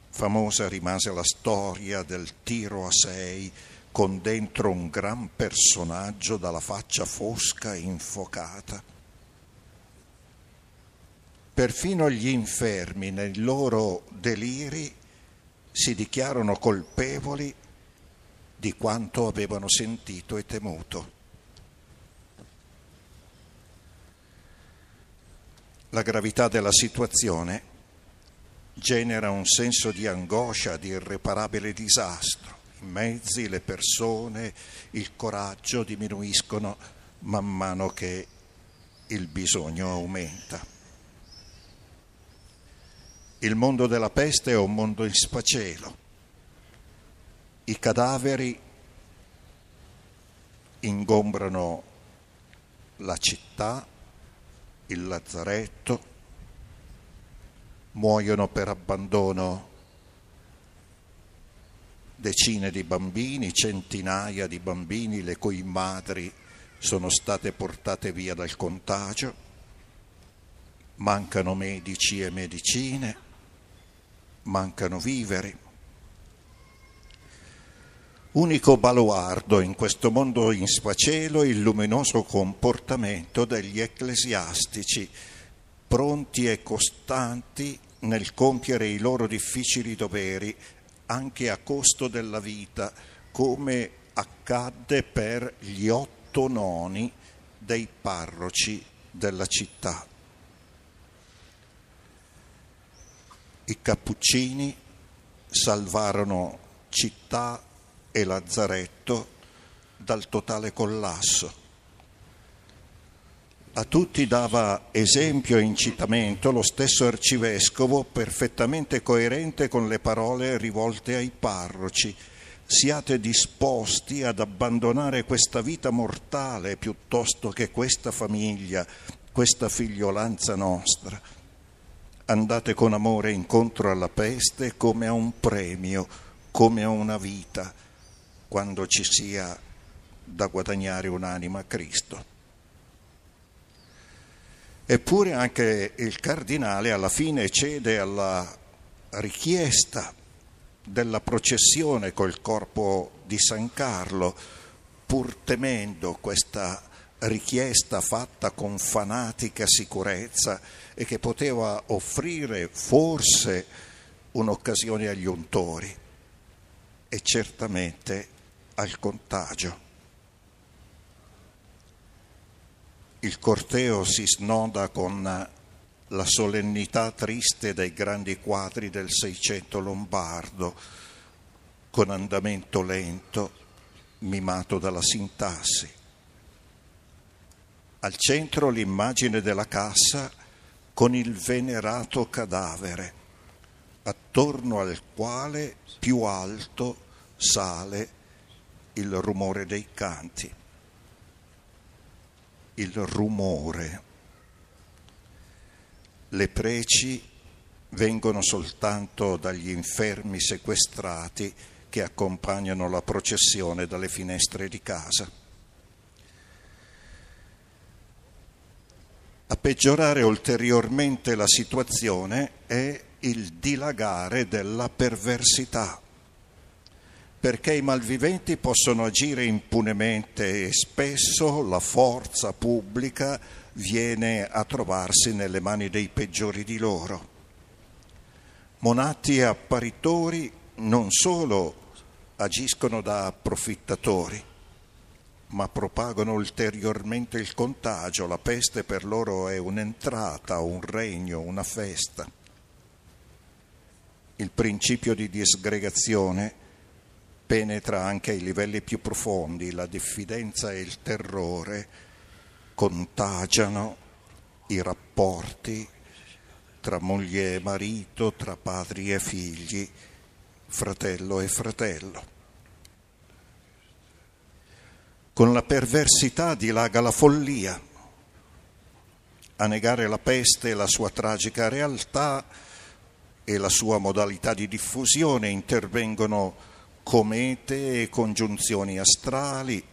Famosa rimase la storia del tiro a 6 con dentro un gran personaggio dalla faccia fosca e infocata. Perfino gli infermi nei loro deliri si dichiarano colpevoli di quanto avevano sentito e temuto. La gravità della situazione genera un senso di angoscia, di irreparabile disastro. I mezzi, le persone, il coraggio diminuiscono man mano che il bisogno aumenta. Il mondo della peste è un mondo in sfacelo. I cadaveri ingombrano la città, il lazzaretto, muoiono per abbandono decine di bambini, centinaia di bambini, le cui madri sono state portate via dal contagio, mancano medici e medicine, mancano viveri. Unico baluardo in questo mondo in sfacelo il luminoso comportamento degli ecclesiastici, pronti e costanti nel compiere i loro difficili doveri, anche a costo della vita, come accadde per gli 8 noni dei parroci della città. I cappuccini salvarono città e lazzaretto dal totale collasso. A tutti dava esempio e incitamento lo stesso arcivescovo, perfettamente coerente con le parole rivolte ai parroci: siate disposti ad abbandonare questa vita mortale piuttosto che questa famiglia, questa figliolanza nostra. Andate con amore incontro alla peste come a un premio, come a una vita, quando ci sia da guadagnare un'anima a Cristo. Eppure anche il cardinale alla fine cede alla richiesta della processione col corpo di San Carlo, pur temendo questa richiesta fatta con fanatica sicurezza e che poteva offrire forse un'occasione agli untori e certamente al contagio. Il corteo si snoda con la solennità triste dei grandi quadri del Seicento lombardo, con andamento lento, mimato dalla sintassi. Al centro l'immagine della cassa con il venerato cadavere, attorno al quale più alto sale il rumore dei canti. Il rumore. Le preci vengono soltanto dagli infermi sequestrati che accompagnano la processione dalle finestre di casa. A peggiorare ulteriormente la situazione è il dilagare della perversità, perché i malviventi possono agire impunemente e spesso la forza pubblica viene a trovarsi nelle mani dei peggiori di loro. Monatti e apparitori non solo agiscono da approfittatori, ma propagano ulteriormente il contagio. La peste per loro è un'entrata, un regno, una festa. Il principio di disgregazione penetra anche ai livelli più profondi. La diffidenza e il terrore contagiano i rapporti tra moglie e marito, tra padri e figli, fratello e fratello. Con la perversità dilaga la follia. A negare la peste e la sua tragica realtà e la sua modalità di diffusione intervengono comete e congiunzioni astrali,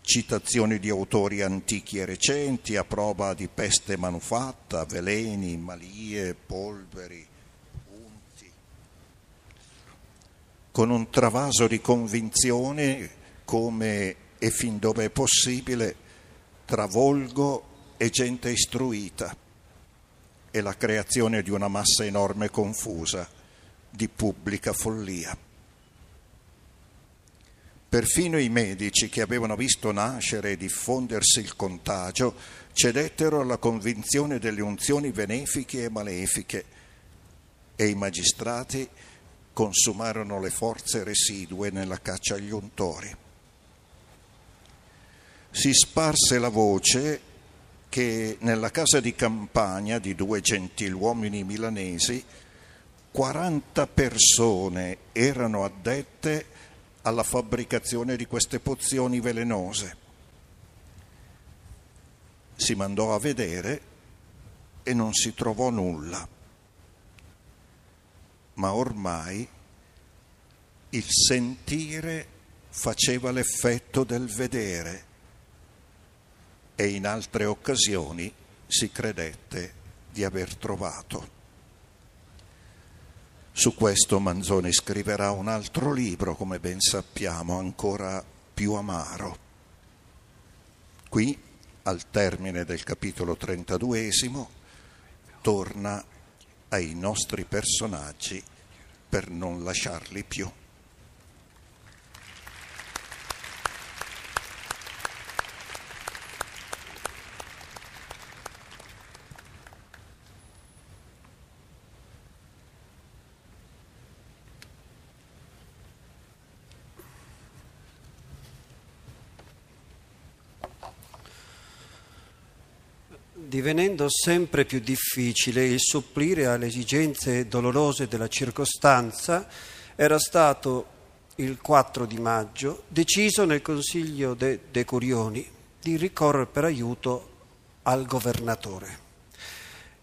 citazioni di autori antichi e recenti a prova di peste manufatta, veleni, malie, polveri, unti. Con un travaso di convinzione, come e fin dove è possibile, tra volgo e gente istruita, e la creazione di una massa enorme e confusa di pubblica follia. Perfino i medici, che avevano visto nascere e diffondersi il contagio, cedettero alla convinzione delle unzioni benefiche e malefiche, e i magistrati consumarono le forze residue nella caccia agli untori. Si sparse la voce che nella casa di campagna di 2 gentiluomini milanesi 40 persone erano addette alla fabbricazione di queste pozioni velenose. Si mandò a vedere e non si trovò nulla. Ma ormai Il sentire faceva l'effetto del vedere e in altre occasioni si credette di aver trovato. Su questo Manzoni scriverà un altro libro, come ben sappiamo, ancora più amaro. Qui, al termine del capitolo 32esimo, torna ai nostri personaggi per non lasciarli più. Divenendo sempre più difficile il supplire alle esigenze dolorose della circostanza, era stato il 4 di maggio deciso nel Consiglio de Decurioni di ricorrere per aiuto al governatore.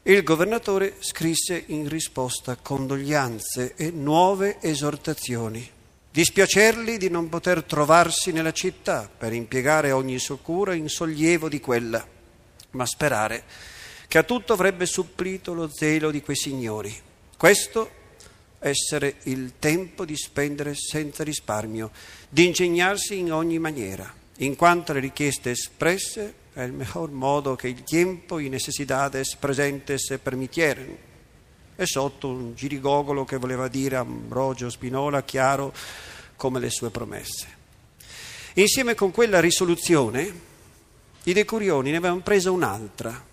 Il governatore scrisse in risposta condoglianze e nuove esortazioni. Dispiacerli di non poter trovarsi nella città per impiegare ogni soccura in sollievo di quella, ma sperare che a tutto avrebbe supplito lo zelo di quei signori. Questo essere il tempo di spendere senza risparmio, di ingegnarsi in ogni maniera, in quanto le richieste espresse è il miglior modo che il tempo y necesidades presentes se permitieran. E sotto un girigogolo che voleva dire Ambrogio Spinola chiaro come le sue promesse. Insieme con quella risoluzione i Decurioni ne avevano presa un'altra,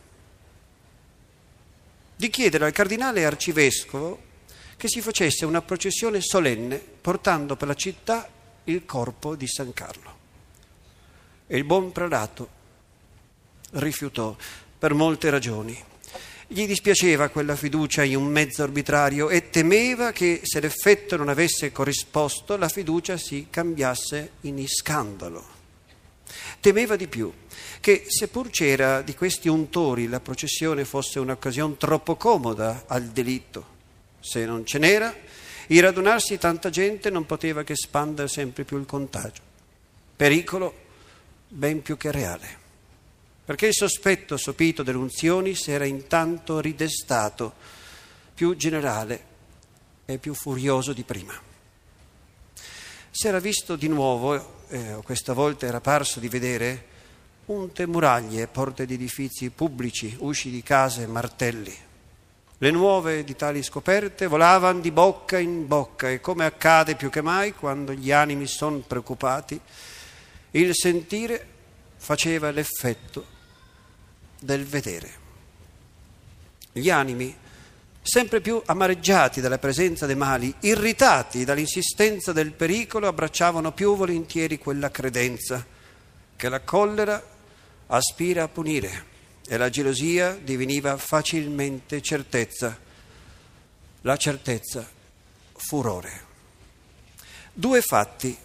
di chiedere al cardinale arcivescovo che si facesse una processione solenne portando per la città il corpo di San Carlo. E il buon prelato rifiutò per molte ragioni. Gli dispiaceva quella fiducia in un mezzo arbitrario e temeva che se l'effetto non avesse corrisposto la fiducia si cambiasse in scandalo. Temeva di più che, seppur c'era di questi untori, la processione fosse un'occasione troppo comoda al delitto. Se non ce n'era, il radunarsi tanta gente non poteva che espandere sempre più il contagio. Pericolo ben più che reale, perché il sospetto sopito delle unzioni si era intanto ridestato, più generale e più furioso di prima. Si era visto di nuovo, questa volta era parso di vedere, unte muraglie, porte di edifici pubblici, usci di case, martelli. Le nuove di tali scoperte volavano di bocca in bocca e, come accade più che mai quando gli animi sono preoccupati, il sentire faceva l'effetto del vedere. Gli animi, sempre più amareggiati dalla presenza dei mali, irritati dall'insistenza del pericolo, abbracciavano più volentieri quella credenza che la collera aspira a punire e la gelosia diveniva facilmente certezza, la certezza furore. Due fatti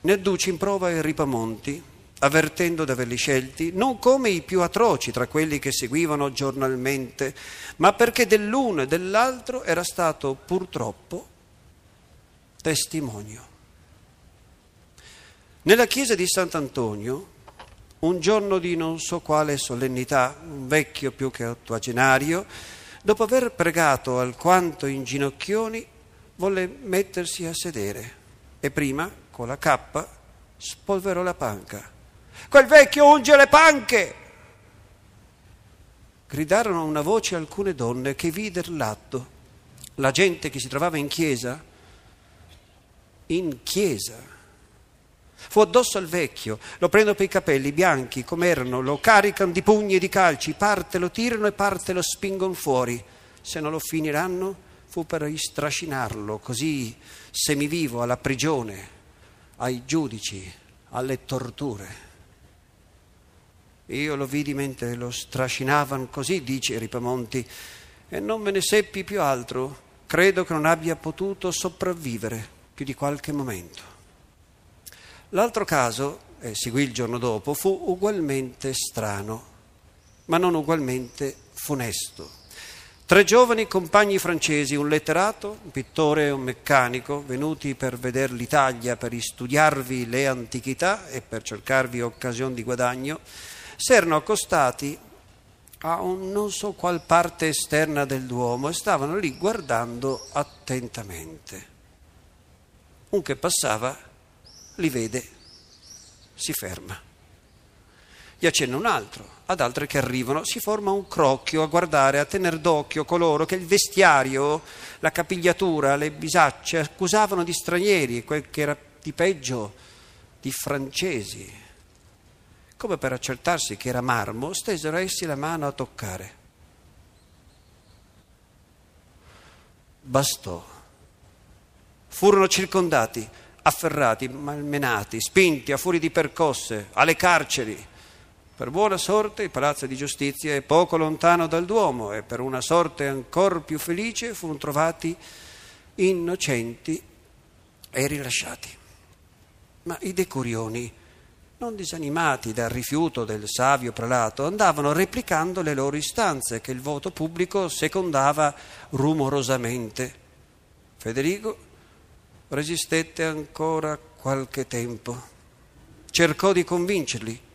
ne adduce in prova il Ripamonti, avvertendo di averli scelti, non come i più atroci tra quelli che seguivano giornalmente, ma perché dell'uno e dell'altro era stato purtroppo testimonio. Nella chiesa di Sant'Antonio, un giorno di non so quale solennità, un vecchio più che ottuagenario, dopo aver pregato alquanto in ginocchioni, volle mettersi a sedere e prima, con la cappa, spolverò la panca. «Quel vecchio unge le panche!» Gridarono a una voce alcune donne che videro l'atto. La gente che si trovava in chiesa, fu addosso al vecchio, lo prendono per i capelli bianchi come erano, lo caricano di pugni e di calci, parte lo tirano e parte lo spingono fuori. Se non lo finiranno, fu per strascinarlo così semivivo alla prigione, ai giudici, alle torture. Io lo vidi mentre lo strascinavano così, dice Ripamonti, e non me ne seppi più altro. Credo che non abbia potuto sopravvivere più di qualche momento. L'altro caso, seguì il giorno dopo, fu ugualmente strano, ma non ugualmente funesto. Tre giovani compagni francesi, un letterato, un pittore e un meccanico, venuti per veder l'Italia, per studiarvi le antichità e per cercarvi occasione di guadagno, si erano accostati a un non so qual parte esterna del Duomo e stavano lì guardando attentamente. Un che passava, li vede, si ferma. Gli accenna un altro. Ad altri che arrivano si forma un crocchio a guardare, a tener d'occhio coloro che il vestiario, la capigliatura, le bisacce accusavano di stranieri e quel che era di peggio di francesi. Come per accertarsi che era marmo, stesero essi la mano a toccare. Bastò. Furono circondati, afferrati, malmenati, spinti a furia di percosse, alle carceri. Per buona sorte il palazzo di giustizia è poco lontano dal Duomo e per una sorte ancor più felice furono trovati innocenti e rilasciati. Ma i decurioni, non disanimati dal rifiuto del savio prelato, andavano replicando le loro istanze che il voto pubblico secondava rumorosamente. Federigo resistette ancora qualche tempo, cercò di convincerli.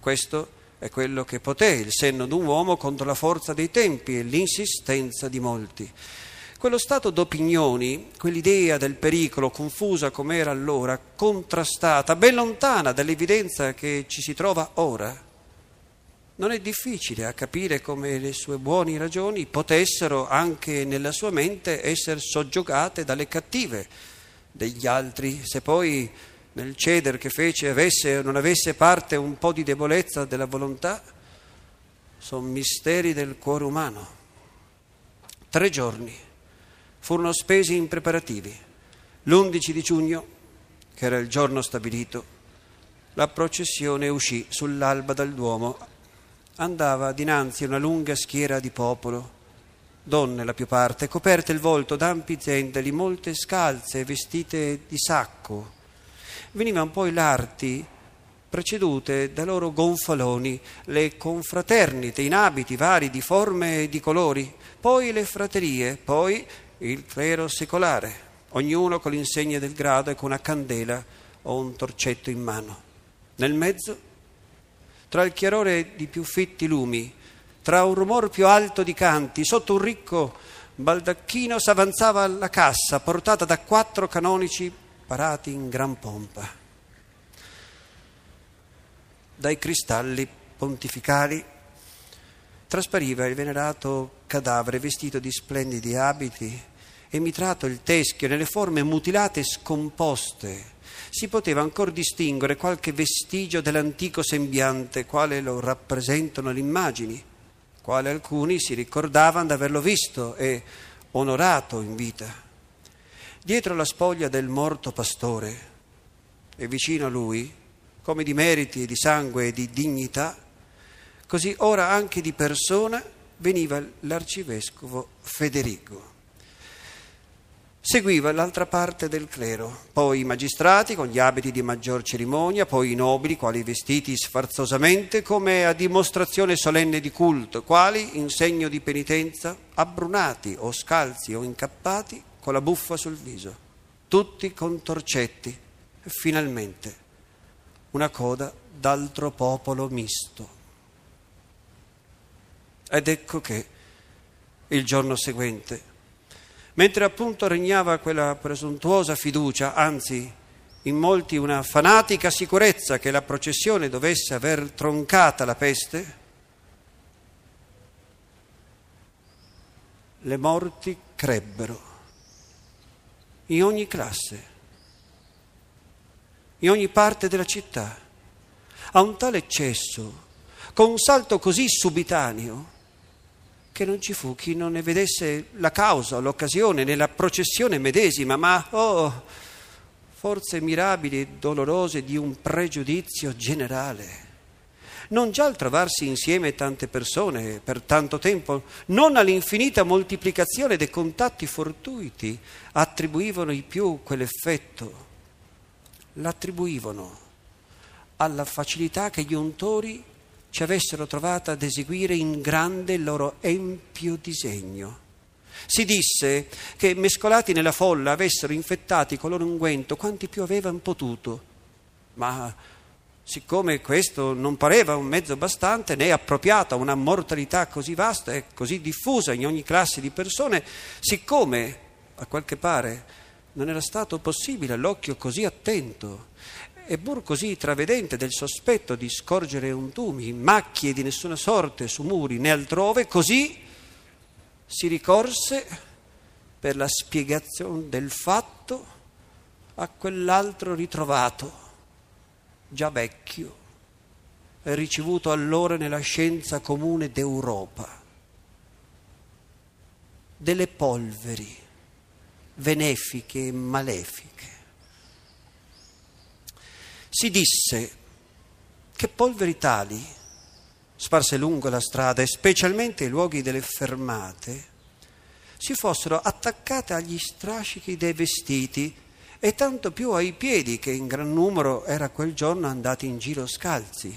Questo è quello che poté, il senno d'un uomo contro la forza dei tempi e l'insistenza di molti. Quello stato d'opinioni, quell'idea del pericolo, confusa com'era allora, contrastata, ben lontana dall'evidenza che ci si trova ora, non è difficile a capire come le sue buone ragioni potessero anche nella sua mente essere soggiogate dalle cattive degli altri, se poi nel ceder che fece non avesse parte un po' di debolezza della volontà. Sono misteri del cuore umano. 3 giorni furono spesi in preparativi. L'11 di giugno, che era il giorno stabilito, la processione uscì sull'alba dal Duomo. Andava dinanzi una lunga schiera di popolo, donne la più parte, coperte il volto d'ampi zendali, molte scalze, vestite di sacco. Venivano poi larti, precedute da loro gonfaloni, le confraternite in abiti vari di forme e di colori, poi le fraterie, poi il clero secolare, ognuno con l'insegna del grado e con una candela o un torcetto in mano. Nel mezzo, tra il chiarore di più fitti lumi, tra un rumor più alto di canti, sotto un ricco baldacchino s'avanzava la cassa portata da 4 canonici parati in gran pompa. Dai cristalli pontificali traspariva il venerato cadavere vestito di splendidi abiti e mitrato il teschio nelle forme mutilate e scomposte. Si poteva ancor distinguere qualche vestigio dell'antico sembiante, quale lo rappresentano le immagini, quale alcuni si ricordavano di averlo visto e onorato in vita. Dietro la spoglia del morto pastore e vicino a lui, come di meriti e di sangue e di dignità, così ora anche di persona, veniva l'arcivescovo Federigo. Seguiva l'altra parte del clero, poi i magistrati con gli abiti di maggior cerimonia, poi i nobili, quali vestiti sfarzosamente come a dimostrazione solenne di culto, quali in segno di penitenza, abbrunati o scalzi o incappati, con la buffa sul viso, tutti con torcetti, e finalmente una coda d'altro popolo misto. Ed ecco che il giorno seguente, mentre appunto regnava quella presuntuosa fiducia, anzi in molti una fanatica sicurezza che la processione dovesse aver troncata la peste, le morti crebbero. In ogni classe, in ogni parte della città, a un tale eccesso, con un salto così subitaneo, che non ci fu chi non ne vedesse la causa, l'occasione, nella processione medesima, ma forze mirabili e dolorose di un pregiudizio generale. Non già al trovarsi insieme tante persone per tanto tempo, non all'infinita moltiplicazione dei contatti fortuiti, attribuivano i più quell'effetto. L'attribuivano alla facilità che gli untori ci avessero trovata ad eseguire in grande il loro empio disegno. Si disse che mescolati nella folla avessero infettati con loro unguento quanti più avevano potuto, ma siccome questo non pareva un mezzo bastante né appropriato a una mortalità così vasta e così diffusa in ogni classe di persone, siccome a quel che pare non era stato possibile all'occhio così attento e pur così travedente del sospetto di scorgere untumi, macchie di nessuna sorte su muri né altrove, così si ricorse per la spiegazione del fatto a quell'altro ritrovato, già vecchio, e ricevuto allora nella scienza comune d'Europa, delle polveri benefiche e malefiche. Si disse che polveri tali, sparse lungo la strada e specialmente ai luoghi delle fermate, si fossero attaccate agli strascichi dei vestiti e tanto più ai piedi, che in gran numero era quel giorno andati in giro scalzi.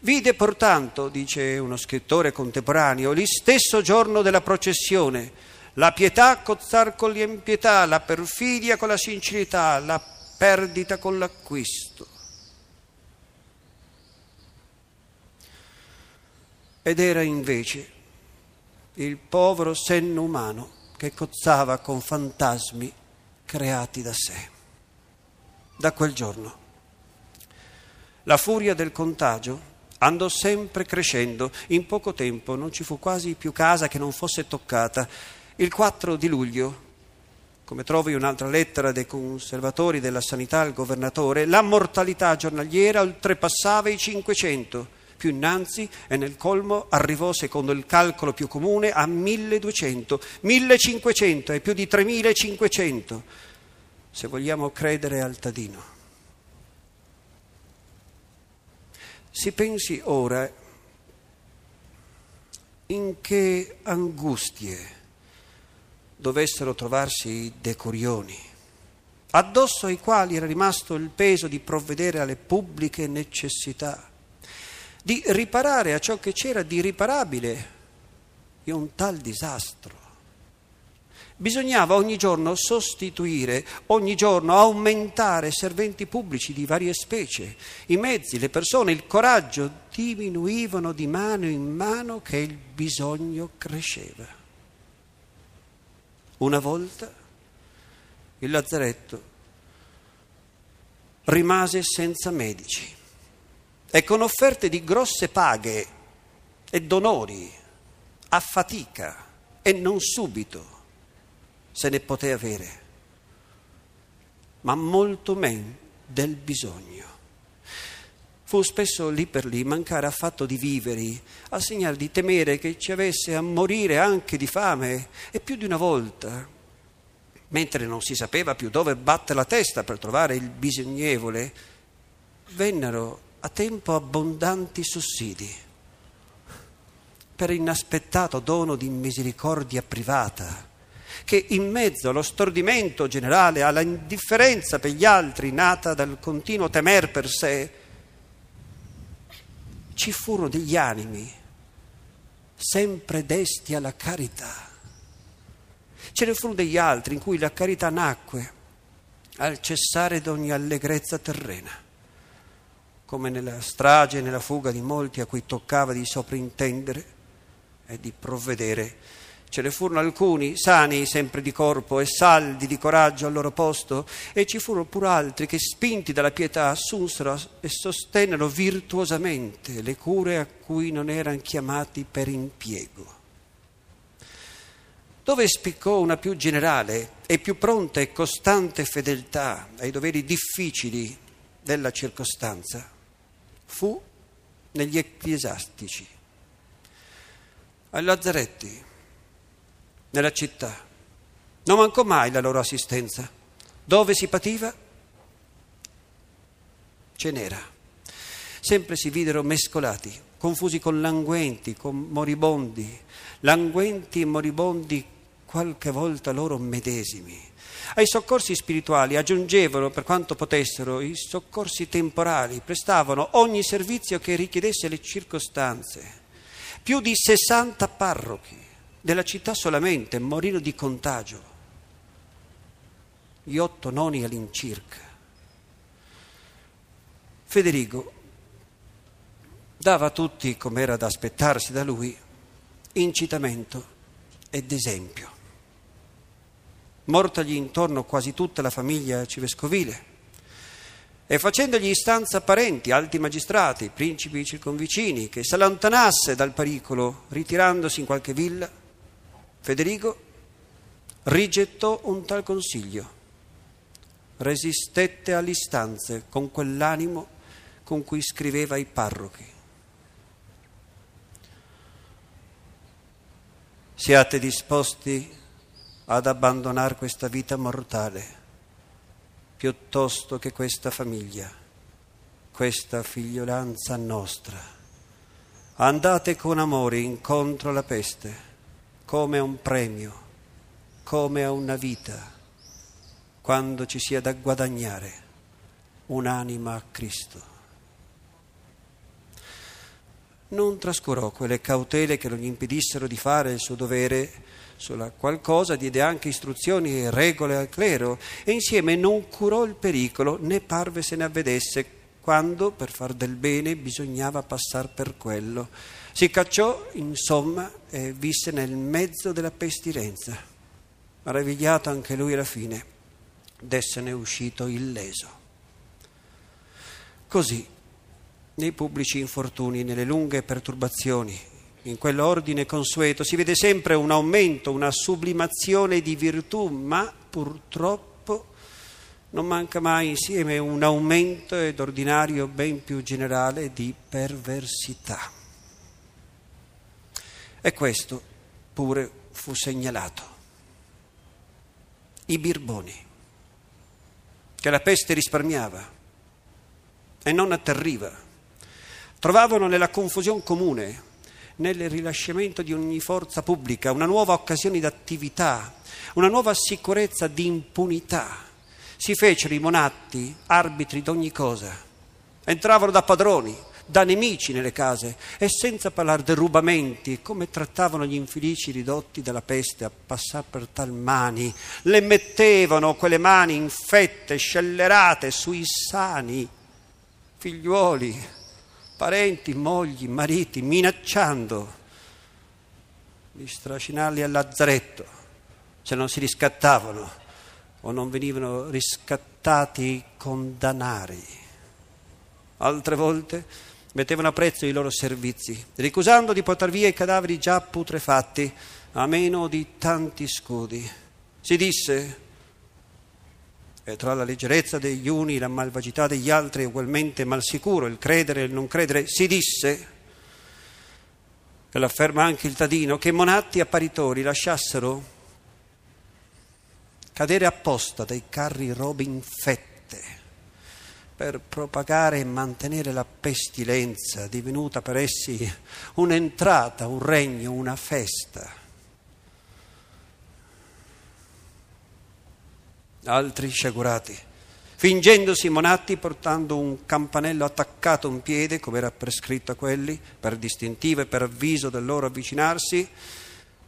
Vide pertanto, dice uno scrittore contemporaneo, lì stesso giorno della processione, la pietà cozzar con l'impietà, la perfidia con la sincerità, la perdita con l'acquisto. Ed era invece il povero senno umano che cozzava con fantasmi creati da sé. Da quel giorno la furia del contagio andò sempre crescendo. In poco tempo non ci fu quasi più casa che non fosse toccata. Il 4 di luglio, come trovi un'altra lettera dei conservatori della sanità al governatore, la mortalità giornaliera oltrepassava i 500. Più innanzi e nel colmo arrivò, secondo il calcolo più comune, a 1200, 1500 e più di 3500, se vogliamo credere al Tadino. Si pensi ora in che angustie dovessero trovarsi i decurioni, addosso ai quali era rimasto il peso di provvedere alle pubbliche necessità, di riparare a ciò che c'era di riparabile in un tal disastro. Bisognava ogni giorno sostituire, ogni giorno aumentare serventi pubblici di varie specie. I mezzi, le persone, il coraggio diminuivano di mano in mano che il bisogno cresceva. Una volta il lazzaretto rimase senza medici, e con offerte di grosse paghe e d'onori, a fatica e non subito, se ne poté avere, ma molto men del bisogno. Fu spesso lì per lì mancare affatto di viveri, a segnal di temere che ci avesse a morire anche di fame, e più di una volta, mentre non si sapeva più dove battere la testa per trovare il bisognevole, vennero a tempo abbondanti sussidi per inaspettato dono di misericordia privata, che in mezzo allo stordimento generale, alla indifferenza per gli altri nata dal continuo temer per sé, ci furono degli animi sempre desti alla carità. Ce ne furono degli altri in cui la carità nacque al cessare d'ogni allegrezza terrena, come nella strage e nella fuga di molti a cui toccava di soprintendere e di provvedere. Ce ne furono alcuni sani sempre di corpo e saldi di coraggio al loro posto, e ci furono pur altri che, spinti dalla pietà, assunsero e sostennero virtuosamente le cure a cui non erano chiamati per impiego. Dove spiccò una più generale e più pronta e costante fedeltà ai doveri difficili della circostanza, fu negli ecclesiastici, ai lazzaretti, nella città. Non mancò mai la loro assistenza. Dove si pativa, ce n'era. Sempre si videro mescolati, confusi con languenti, con moribondi, languenti e moribondi qualche volta loro medesimi. Ai soccorsi spirituali aggiungevano, per quanto potessero, i soccorsi temporali, prestavano ogni servizio che richiedesse le circostanze. Più di 60 parrochi della città solamente morirono di contagio, gli 8 noni all'incirca. Federigo dava a tutti, come era da aspettarsi da lui, incitamento ed esempio. Mortagli intorno quasi tutta la famiglia arcivescovile e facendogli istanza parenti, alti magistrati, principi circonvicini, che s'allontanasse dal pericolo, ritirandosi in qualche villa, Federigo rigettò un tal consiglio, resistette alle istanze con quell'animo con cui scriveva ai parrochi. Siate disposti ad abbandonare questa vita mortale piuttosto che questa famiglia, questa figliolanza nostra. Andate con amore incontro alla peste, come a un premio, come a una vita, quando ci sia da guadagnare un'anima a Cristo. Non trascurò quelle cautele che non gli impedissero di fare il suo dovere sulla qualcosa, diede anche istruzioni e regole al clero e insieme non curò il pericolo né parve se ne avvedesse quando per far del bene bisognava passar per quello. Si cacciò, insomma, e visse nel mezzo della pestilenza. Maravigliato anche lui alla fine d'esserne uscito illeso. Così, nei pubblici infortuni, nelle lunghe perturbazioni, in quell'ordine consueto si vede sempre un aumento, una sublimazione di virtù, ma purtroppo non manca mai insieme un aumento ed ordinario ben più generale di perversità. E questo pure fu segnalato. I birboni, che la peste risparmiava e non atterriva, trovavano nella confusione comune, nel rilasciamento di ogni forza pubblica, una nuova occasione d'attività, una nuova sicurezza di impunità. Si fecero i monatti arbitri d'ogni cosa, entravano da padroni, da nemici nelle case e senza parlare dei rubamenti, come trattavano gli infelici ridotti dalla peste a passar per tal mani, le mettevano quelle mani infette, scellerate sui sani, figliuoli, parenti, mogli, mariti, minacciando di strascinarli al lazzaretto se non si riscattavano o non venivano riscattati i condannari. Altre volte mettevano a prezzo i loro servizi, ricusando di portar via i cadaveri già putrefatti, a meno di tanti scudi. Si disse, e tra la leggerezza degli uni e la malvagità degli altri è ugualmente malsicuro il credere e il non credere, si disse, e l'afferma anche il Tadino, che monatti apparitori lasciassero cadere apposta dai carri robe infette per propagare e mantenere la pestilenza, divenuta per essi un'entrata, un regno, una festa. Altri sciagurati, fingendosi monatti, portando un campanello attaccato a un piede, come era prescritto a quelli, per distintivo e per avviso del loro avvicinarsi,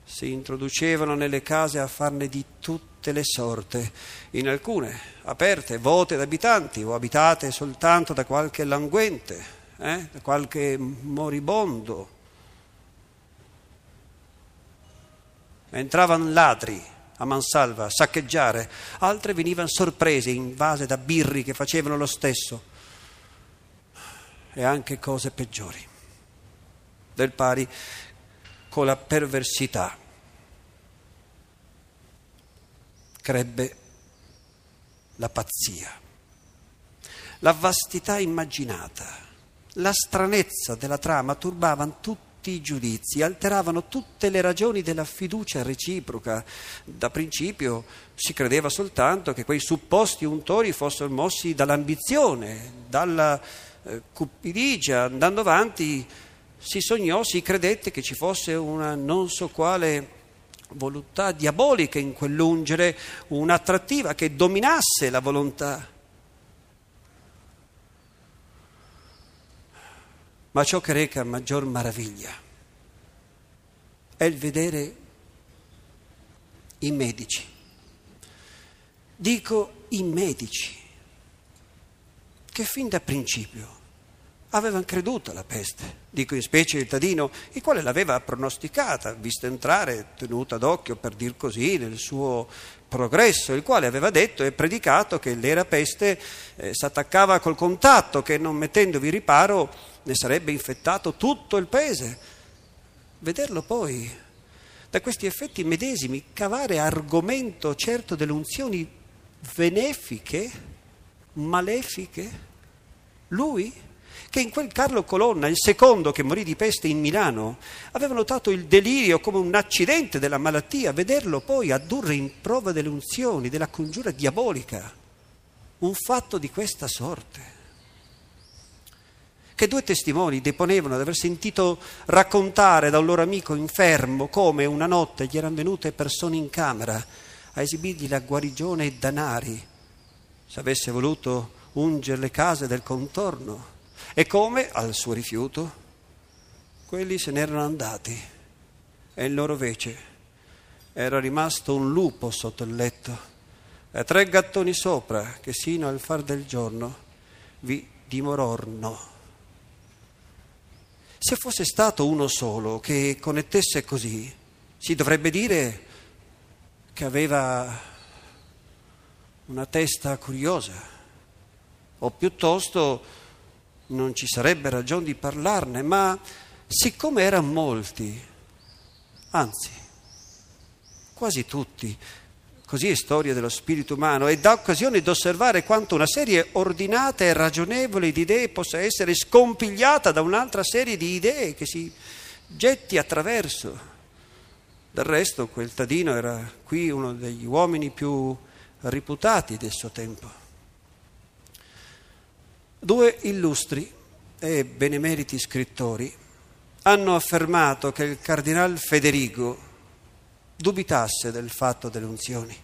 si introducevano nelle case a farne di tutte le sorte, in alcune aperte, vuote da abitanti o abitate soltanto da qualche languente, da qualche moribondo. Entravano ladri a mansalva, a saccheggiare, altre venivano sorprese, invase da birri che facevano lo stesso, e anche cose peggiori, del pari con la perversità. Crebbe la pazzia, la vastità immaginata, la stranezza della trama turbavano tutti i giudizi, alteravano tutte le ragioni della fiducia reciproca. Da principio si credeva soltanto che quei supposti untori fossero mossi dall'ambizione, dalla cupidigia. Andando avanti si sognò, si credette che ci fosse una non so quale volontà diabolica in quell'ungere, un'attrattiva che dominasse la volontà. Ma ciò che reca maggior maraviglia è il vedere i medici. Dico i medici, che fin da principio avevano creduto alla peste, dico in specie il Tadino, il quale l'aveva pronosticata, vista entrare, tenuta d'occhio per dir così nel suo progresso, il quale aveva detto e predicato che l'era peste s'attaccava col contatto, che non mettendovi riparo ne sarebbe infettato tutto il paese. Vederlo poi, da questi effetti medesimi, cavare argomento certo delle unzioni benefiche, malefiche, lui, che in quel Carlo Colonna, il secondo che morì di peste in Milano, aveva notato il delirio come un accidente della malattia, vederlo poi addurre in prova delle unzioni, della congiura diabolica, un fatto di questa sorte. Che due testimoni deponevano di aver sentito raccontare da un loro amico infermo come una notte gli erano venute persone in camera a esibirgli la guarigione e danari, se avesse voluto ungere le case del contorno, e come, al suo rifiuto, quelli se n'erano andati e in loro vece era rimasto un lupo sotto il letto e 3 gattoni sopra, che sino al far del giorno vi dimororno. Se fosse stato uno solo che connettesse così, si dovrebbe dire che aveva una testa curiosa, o piuttosto non ci sarebbe ragione di parlarne, ma siccome erano molti, anzi, quasi tutti, così è storia dello spirito umano, e dà occasione di osservare quanto una serie ordinata e ragionevole di idee possa essere scompigliata da un'altra serie di idee che si getti attraverso. Del resto quel Tadino era qui uno degli uomini più riputati del suo tempo. 2 illustri e benemeriti scrittori hanno affermato che il cardinal Federigo dubitasse del fatto delle unzioni.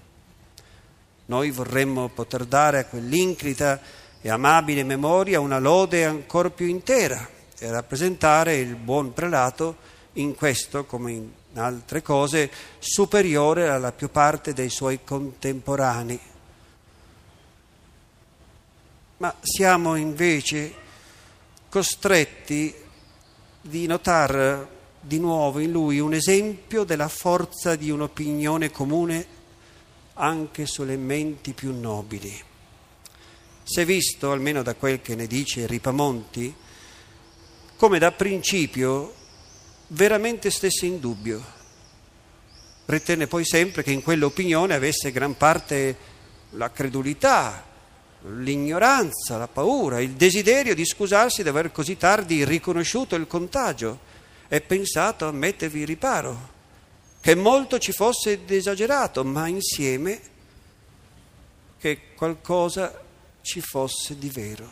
Noi vorremmo poter dare a quell'inclita e amabile memoria una lode ancor più intera e rappresentare il buon prelato in questo, come in altre cose, superiore alla più parte dei suoi contemporanei. Ma siamo invece costretti di notar di nuovo in lui un esempio della forza di un'opinione comune anche sulle menti più nobili. Si è visto, almeno da quel che ne dice Ripamonti, come da principio veramente stesse in dubbio. Ritenne poi sempre che in quell'opinione avesse gran parte la credulità, l'ignoranza, la paura, il desiderio di scusarsi di aver così tardi riconosciuto il contagio e pensato a mettervi riparo, che molto ci fosse esagerato, ma insieme che qualcosa ci fosse di vero.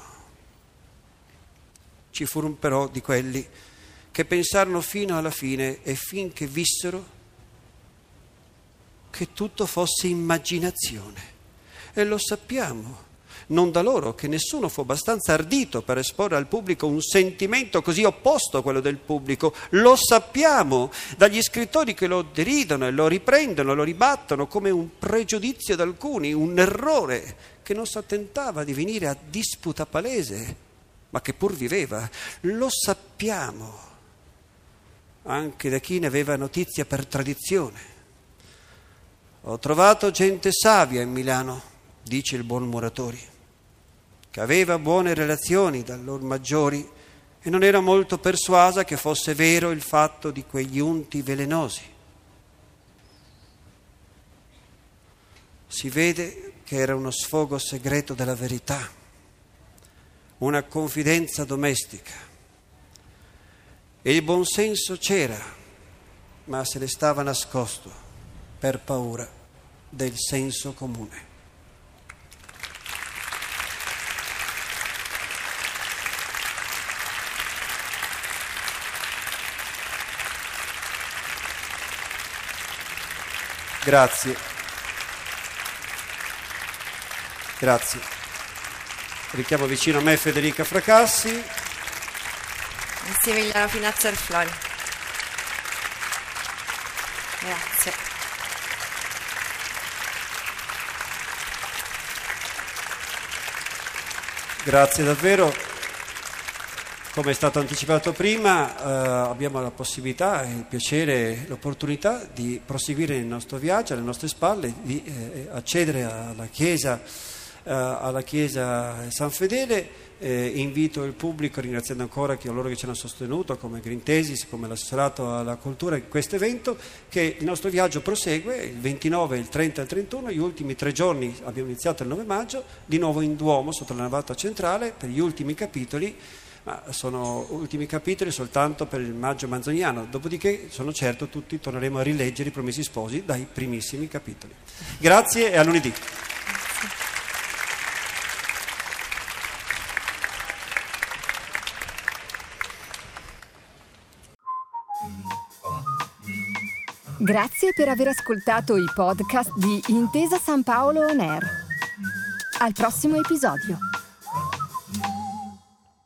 Ci furono però di quelli che pensarono fino alla fine e finché vissero che tutto fosse immaginazione, e lo sappiamo non da loro che nessuno fu abbastanza ardito per esporre al pubblico un sentimento così opposto a quello del pubblico. Lo sappiamo dagli scrittori che lo deridono e lo riprendono, lo ribattono come un pregiudizio di alcuni, un errore che non s'attentava a divenire a disputa palese, ma che pur viveva. Lo sappiamo anche da chi ne aveva notizia per tradizione. Ho trovato gente savia in Milano, dice il buon Muratori, che aveva buone relazioni da lor maggiori e non era molto persuasa che fosse vero il fatto di quegli unti velenosi. Si vede che era uno sfogo segreto della verità, una confidenza domestica, e il buon senso c'era, ma se ne stava nascosto per paura del senso comune. Grazie. Richiamo vicino a me Federica Fracassi. Insieme alla finanza del Flori. Grazie. Grazie davvero. Come è stato anticipato prima, abbiamo la possibilità, il piacere, l'opportunità di proseguire il nostro viaggio alle nostre spalle, di accedere alla chiesa San Fedele. Invito il pubblico, ringraziando ancora coloro che ci hanno sostenuto, come Green Thesis, come l'assessorato alla cultura in questo evento, che il nostro viaggio prosegue il 29, il 30 e il 31, gli ultimi 3 giorni, abbiamo iniziato il 9 maggio, di nuovo in Duomo, sotto la navata centrale, per gli ultimi capitoli. Ma sono ultimi capitoli soltanto per il maggio manzoniano, dopodiché sono certo tutti torneremo a rileggere i Promessi Sposi dai primissimi capitoli. Grazie e a lunedì. Grazie per aver ascoltato i podcast di Intesa San Paolo On Air. Al prossimo episodio.